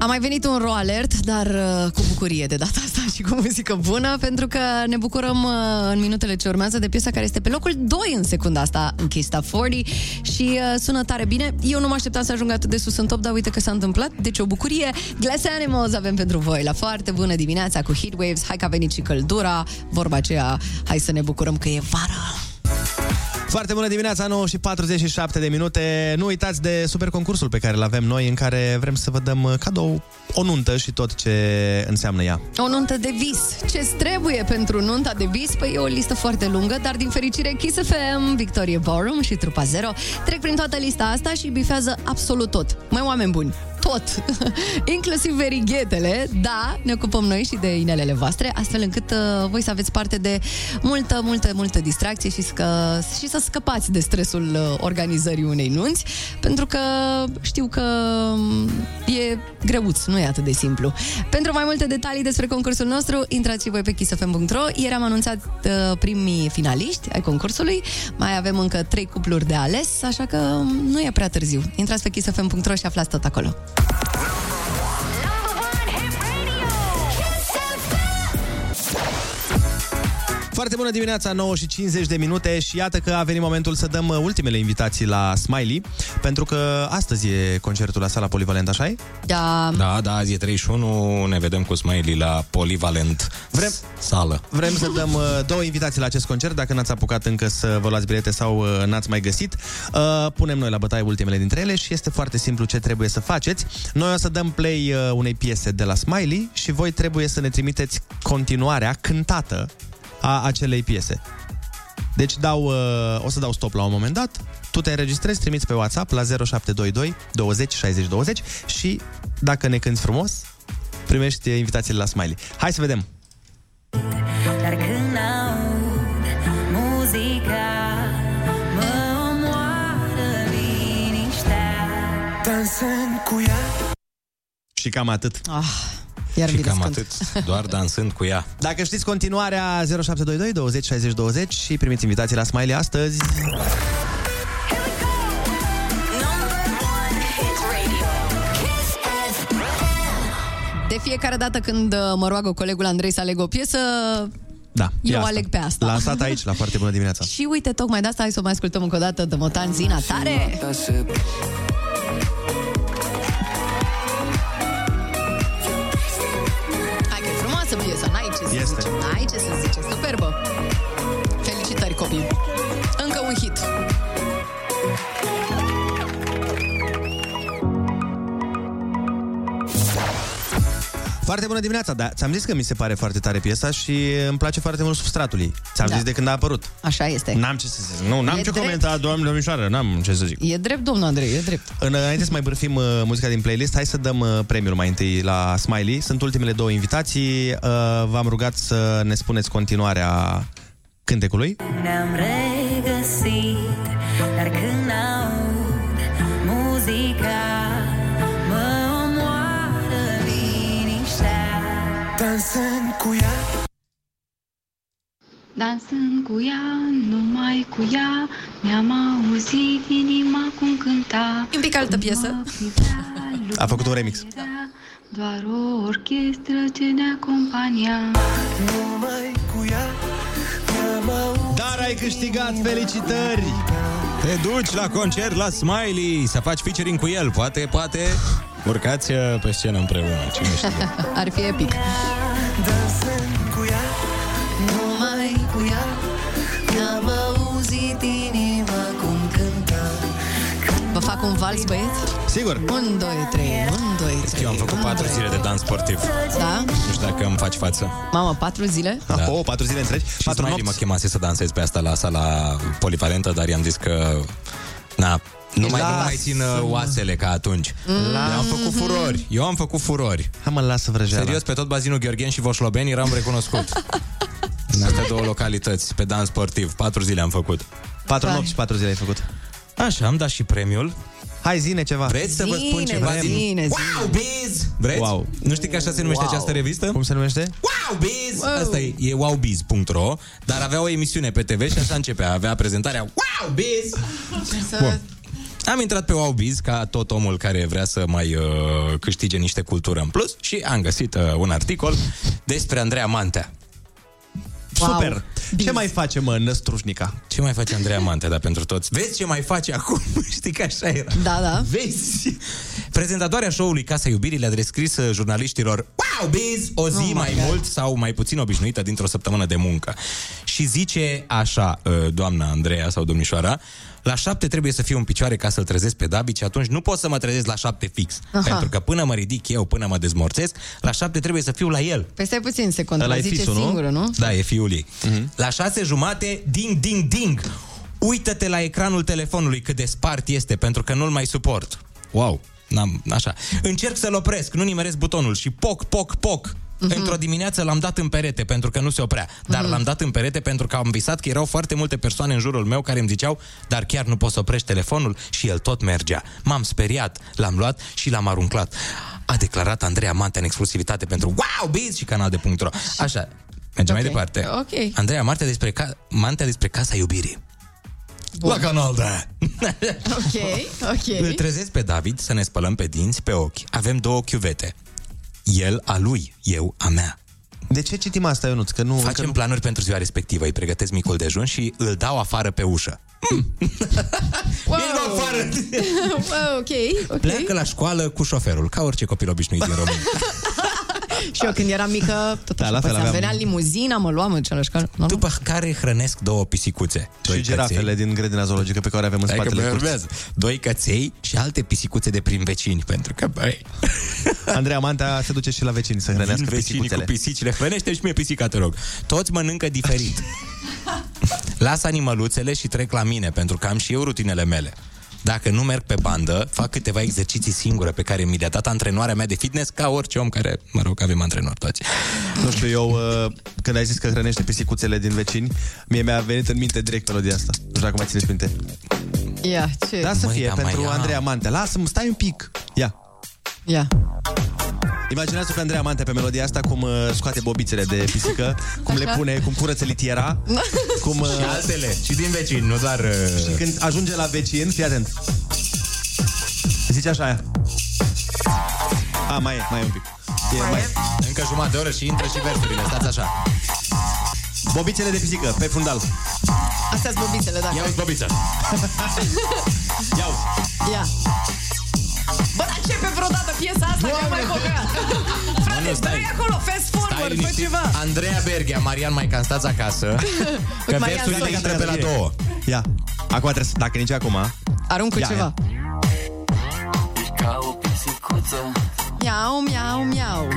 A mai venit un ro alert, dar uh, cu bucurie de data asta și cu muzică bună, pentru că ne bucurăm uh, în minutele ce urmează de piesa care este pe locul doi în secunda asta în Kiss Top patruzeci și uh, sună tare bine. Eu nu mă așteptam să ajung atât de sus în top, dar uite că s-a întâmplat, deci o bucurie. Glass Animals avem pentru voi la foarte bună dimineața cu Heatwaves. Hai că a venit și căldura, vorba aceea, hai să ne bucurăm că e vară. Foarte bună dimineața, nouă și patruzeci și șapte de minute. Nu uitați de super concursul pe care îl avem noi, în care vrem să vă dăm cadou o nuntă și tot ce înseamnă ea. O nuntă de vis. Ce trebuie pentru nunta de vis? Păi e o listă foarte lungă, dar din fericire Kiss F M, Victorie Ballroom și Trupa Zero trec prin toată lista asta și bifează absolut tot. Mai oameni buni! Tot, inclusiv verighetele, da, ne ocupăm noi și de inelele voastre, astfel încât uh, voi să aveți parte de multă, multă, multă distracție și, scă... și să scăpați de stresul organizării unei nunți, pentru că știu că e greuț, nu e atât de simplu. Pentru mai multe detalii despre concursul nostru, intrați și voi pe kiss f m punct r o. Ieri am anunțat uh, primii finaliști ai concursului, mai avem încă trei cupluri de ales, așa că nu e prea târziu. Intrați pe kiss f m punct r o și aflați tot acolo. Foarte bună dimineața, nouă și cincizeci de minute și iată că a venit momentul să dăm ultimele invitații la Smiley, pentru că astăzi e concertul la sala Polyvalent, așa-i? Da. Da, da, azi e treizeci și unu, ne vedem cu Smiley la Polyvalent. Vrem sală. Vrem să dăm uh, două invitații la acest concert, dacă n-ați apucat încă să vă luați bilete sau uh, n-ați mai găsit. Uh, punem noi la bătaie ultimele dintre ele și este foarte simplu ce trebuie să faceți. Noi o să dăm play uh, unei piese de la Smiley și voi trebuie să ne trimiteți continuarea cântată a acelei piese. Deci dau, uh, o să dau stop la un moment dat, tu te înregistrezi, trimiți pe WhatsApp la zero șapte doi doi douăzeci șaizeci douăzeci și dacă ne cânti frumos, primești invitațiile la Smiley. Hai să vedem! Dar când aud muzica, mă omoară liniștea, dansând cu ea. Și cam atât. Ah. Iar și cam atât, doar dansând cu ea. Dacă știți continuarea, zero șapte doi doi douăzeci șaizeci douăzeci și primiți invitații la Smiley astăzi. De fiecare dată când mă roagă colegul Andrei să aleg o piesă, da, eu aleg pe asta. Lansat aici, la Foarte Bună Dimineața. Și uite, tocmai de asta, hai să o mai ascultăm încă o dată, de Motan, Zina, tare! Este. Ai ce să zice, superbă. Felicitări, copii. Încă un hit. Foarte bună dimineața, da, ți-am zis că mi se pare foarte tare piesa și îmi place foarte mult substratul ei. Ți-am da. zis de când a apărut. Așa este. N-am ce să zic. Nu, n-am e ce drept. comenta, doamne, domnișoară, n-am ce să zic. E drept, domnul Andrei, e drept. Înainte să mai bârfim uh, muzica din playlist, hai să dăm uh, premiul mai întâi la Smiley. Sunt ultimele două invitații. Uh, v-am rugat să ne spuneți continuarea cântecului. Ne-am regăsit, dar când aud muzica, dansând cu ea, dansând cu ea, numai cu ea, mi-am auzit inima cum cânta. E un pic altă piesă. A făcut un remix. Da. Doar o orchestră ce ne acompania. Numai cu ea, mi-am auzit. Dar ai câștigat, felicitări! Te duci la concert la Smiley, să faci featuring cu el, poate, poate... Urcați pe scenă împreună, cine știe. Ar fi epic. Vă fac un vals, băieți? Sigur. unu, doi, trei, unu, doi, trei. Deci eu am făcut patru zile de dans sportiv. Da? Nu știu dacă îmi faci față. Mamă, patru zile? Da. Oh, patru zile întregi? Și patru nopți? Mă chemase să dansez pe asta la sala Polivalentă, dar i-am zis că... Na, Nu mai, nu mai țin oasele ca atunci. La... Eu am făcut furori. Eu am făcut furori. Hai mă, lasă vrăjeala. Serios, pe tot bazinul Gheorghen și Voșlobeni eram recunoscut. În astea două localități, pe dans sportiv. Patru zile am făcut. Patru nopți și patru zile ai făcut. Așa, am dat și premiul. Hai, zine ceva. Vreți să vă spun ceva? Zine, zine, zine. Wowbiz! Vreți? Wow. Nu știi că așa se numește wow. această revistă? Cum se numește? Wowbiz! Wow. Asta e, e wowbiz punct ro, dar avea o emisiune pe te ve și așa începea. Avea prezentarea Wowbiz! Bun. Am intrat pe Wowbiz ca tot omul care vrea să mai uh, câștige niște cultură în plus și am găsit uh, un articol despre Andreea Mantea. Wow. Super! Biz. Ce mai face, mă, Năstrușnica? Ce mai face Andreea Mantea, da, pentru toți? Vezi ce mai face acum? Știi că așa era. Da, da. Vezi? Prezentatoarea show-ului Casa Iubirii le-a descris jurnaliștilor Wowbiz! O zi oh mai God. mult sau mai puțin obișnuită dintr-o săptămână de muncă. Și zice așa, doamna Andreea sau domnișoara, la șapte trebuie să fiu în picioare ca să-l trezesc pe David și atunci nu pot să mă trezesc la șapte fix. Aha. Pentru că până mă ridic eu, până mă dezmorțesc, la șapte trebuie să fiu la el. Păi stai puțin, se contrazice singură, nu? Da, e fiul ei. Uh-huh. La șase jumate, ding, ding, ding, uită-te la ecranul telefonului cât de spart este, pentru că nu-l mai suport. Wow, n-am, așa. Încerc să-l opresc, nu nimeresc butonul și poc, poc, poc. Mm-hmm. Într-o dimineață l-am dat în perete pentru că nu se oprea. Dar mm-hmm. l-am dat în perete pentru că am visat că erau foarte multe persoane în jurul meu care îmi ziceau: dar chiar nu poți să oprești telefonul? Și el tot mergea. M-am speriat, l-am luat și l-am aruncat. A declarat Andreea Mantea în exclusivitate pentru Wowbiz și Canal de. Așa, mergem okay. mai departe okay. Andreea Mantea despre, ca- Mantea despre Casa Iubirii. Bun. La Canal de. Ok, ok. Îl trezesc pe David să ne spălăm pe dinți, pe ochi. Avem două chiuvete. El a lui, eu a mea. De ce citim asta, Ionuț? Că nu, facem că... planuri pentru ziua respectivă, îi pregătesc micul dejun și îl dau afară pe ușă. Mm. Wow. Vino afară! Wow, okay, ok. Pleacă la școală cu șoferul, ca orice copil obișnuit din România. Și eu când eram mică, totuși, da, aveam... venea limuzina, mă luam în cealaltă școală. No, după care hrănesc două pisicuțe. Doi și girafele din grădina zoologică pe care avem în spatele curții. Doi căței și alte pisicuțe de prin vecini, pentru că, băi... Andreea Mantea se duce și la vecini să hrănească pisicuțele. Cu pisicile, hrănește și mie pisica, te rog. Toți mănâncă diferit. Las animăluțele și trec la mine, pentru că am și eu rutinele mele. Dacă nu merg pe bandă, fac câteva exerciții singure pe care mi le-a dat antrenoarea mea de fitness, ca orice om care, mă rog, avem antrenori toți. Nu știu, eu, când ai zis că hrănește pisicuțele din vecini, mie mi-a venit în minte direct melodia asta. Nu știu dacă mai țineți minte. Ia, ce... Lasă să fie, pentru ia... Andreea Mantea. Lasă-mă, stai un pic. Ia. Ia. Imaginați-vă că Andreea Mantea pe melodia asta cum uh, scoate bobițele de pisică, cum așa le pune, cum curăță litiera, cum... Uh, și altele, și din vecin, nu doar... Uh... Și când ajunge la vecin, fii atent. Zice așa aia. A, mai e, mai e un pic. E, mai e. Încă jumătate de oră și intră și versurile, stați așa. Bobițele de pisică, pe fundal. Astea-s bobițele, dacă... Ia-uți bobiță. Ia-uți. Ia. Bă, dar ce pe vreodată piesa asta că am mai băgat? Frate, stai acolo, fast forward, fă ceva. Andreea Berghea, Marian, mai can stați acasă. Că versurile intră pe la două. Ia, acum trebuie să, dacă nici acum arunc cu ceva. Miau, miau, miau.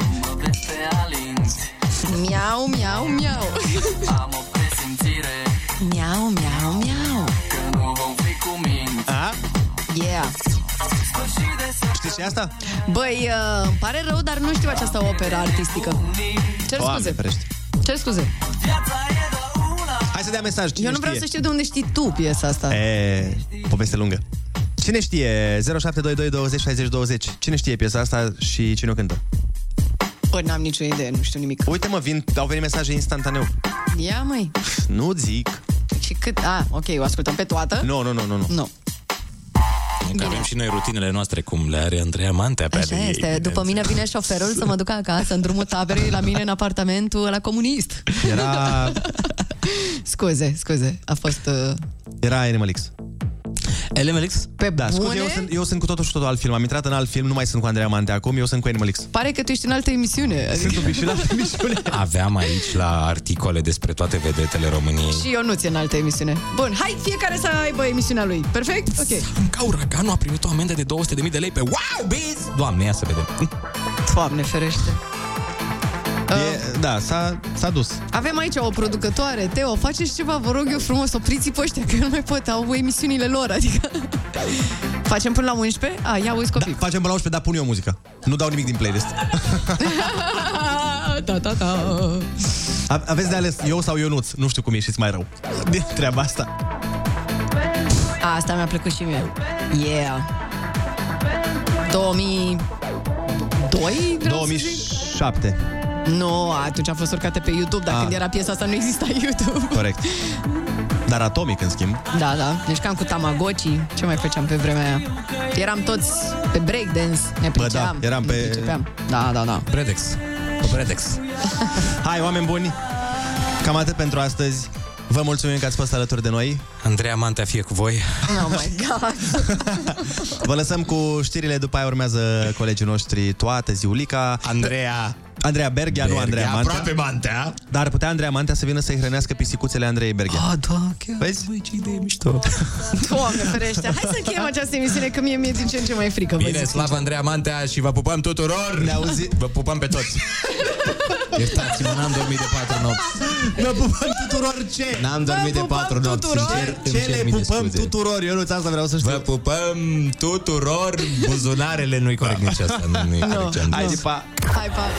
Miau, miau, miau. Am o presimțire. Miau, miau, miau. Că nu vom fi cu mine. A? Yeah. Știi și asta? Băi, uh, îmi pare rău, dar nu știu această operă artistică. Cer scuze. Cer scuze. Hai să dea mesaj. Cine Eu nu vreau știe? Să știu de unde știi tu piesa asta. E, poveste lungă. Cine știe? zero șapte doi doi douăzeci șaizeci douăzeci. Cine știe piesa asta și cine o cântă? Păi n-am nicio idee, nu știu nimic. Uite mă, vin, au venit mesaje instantaneu. Ia măi. Nu zic. Și cât? Ah, ok, o ascultăm pe toată? Nu, nu, nu, nu, nu. Nu. Că avem și noi rutinele noastre, cum le are Andreea Mantea pe ale ei. Așa este. După mine vine șoferul să mă ducă acasă, în drumul taberei, la mine, în apartamentul la comunist. Era... scuze, scuze. A fost... Uh... Era Animal Wings. Animal Wings? Pe da, bune? Scuze, eu sunt, eu sunt cu totul și totul alt film. Am intrat în alt film, nu mai sunt cu Andreea Mantea acum, eu sunt cu Animal Wings. Pare că tu ești în altă emisiune. Adică... Sunt și în altă emisiune. Aveam aici la articole despre toate vedetele României. Și eu nu ți în altă emisiune. Bun, hai fiecare să aibă emisiunea lui. Perfect? Ok. Ca uraganul a primit o amendă de două sute de mii de lei pe Wowbiz. Doamne, ia să vedem. Doamne ferește. E, da, s-a, s-a dus. Avem aici o producătoare. Teo, faceți ceva, vă rog eu frumos, opriți-i pe ăștia, că nu mai pot, au emisiunile lor, adică... Facem până la unsprezece? A, ia uiți copii. Da, facem până la unsprezece, dar pun eu muzica. Nu dau nimic din playlist. Ta, ta, ta. A, aveți de ales eu sau Ionuț, nu știu cum ieșiți mai rău din treaba asta. A, asta mi-a plăcut și mie. Yeah. două mii doi? două mii șapte. Nu, atunci a fost urcată pe YouTube, dar a. când era piesa asta nu exista YouTube. Corect. Dar Atomic, în schimb. Da, da, deci cam cu Tamagotchi. Ce mai făceam pe vremea aia? Eram toți pe breakdance, ne priceam. Bă, da, eram pe... Da, da, da. Bredex. Pe Bredex. Hai, oameni buni, cam atât pentru astăzi. Vă mulțumim că ați fost alături de noi. Andreea Mantea fie cu voi. Oh my God. Vă lăsăm cu știrile, după aia urmează colegii noștri toată ziulica. Andreea Andreea Berghea, Berghea, nu Andreea Mantea. Aproape Mantea. Dar putea Andreea Mantea să vină să-i hrănească pisicuțele Andreei Berghea. Ah, da, chiar. Vezi? Băi, ce idee mișto. Doamne ferește. Hai să încheiem această emisiune, că mie mi-e din ce în ce mai frică. Bine, slavă Andreea Mantea și vă pupăm tuturor. Ne auzi? Vă pupăm pe toți. Iertați-mă, n-am dormit de patru nopți. Vă pupăm tuturor ce? N-am dormit de patru nopți. Ce le pupăm tuturor? Eu nu ți-am, vreau să știu. Vă pupăm tuturor buzunarele, nu-i corect nici asta. Hai, pa. Hai, pa.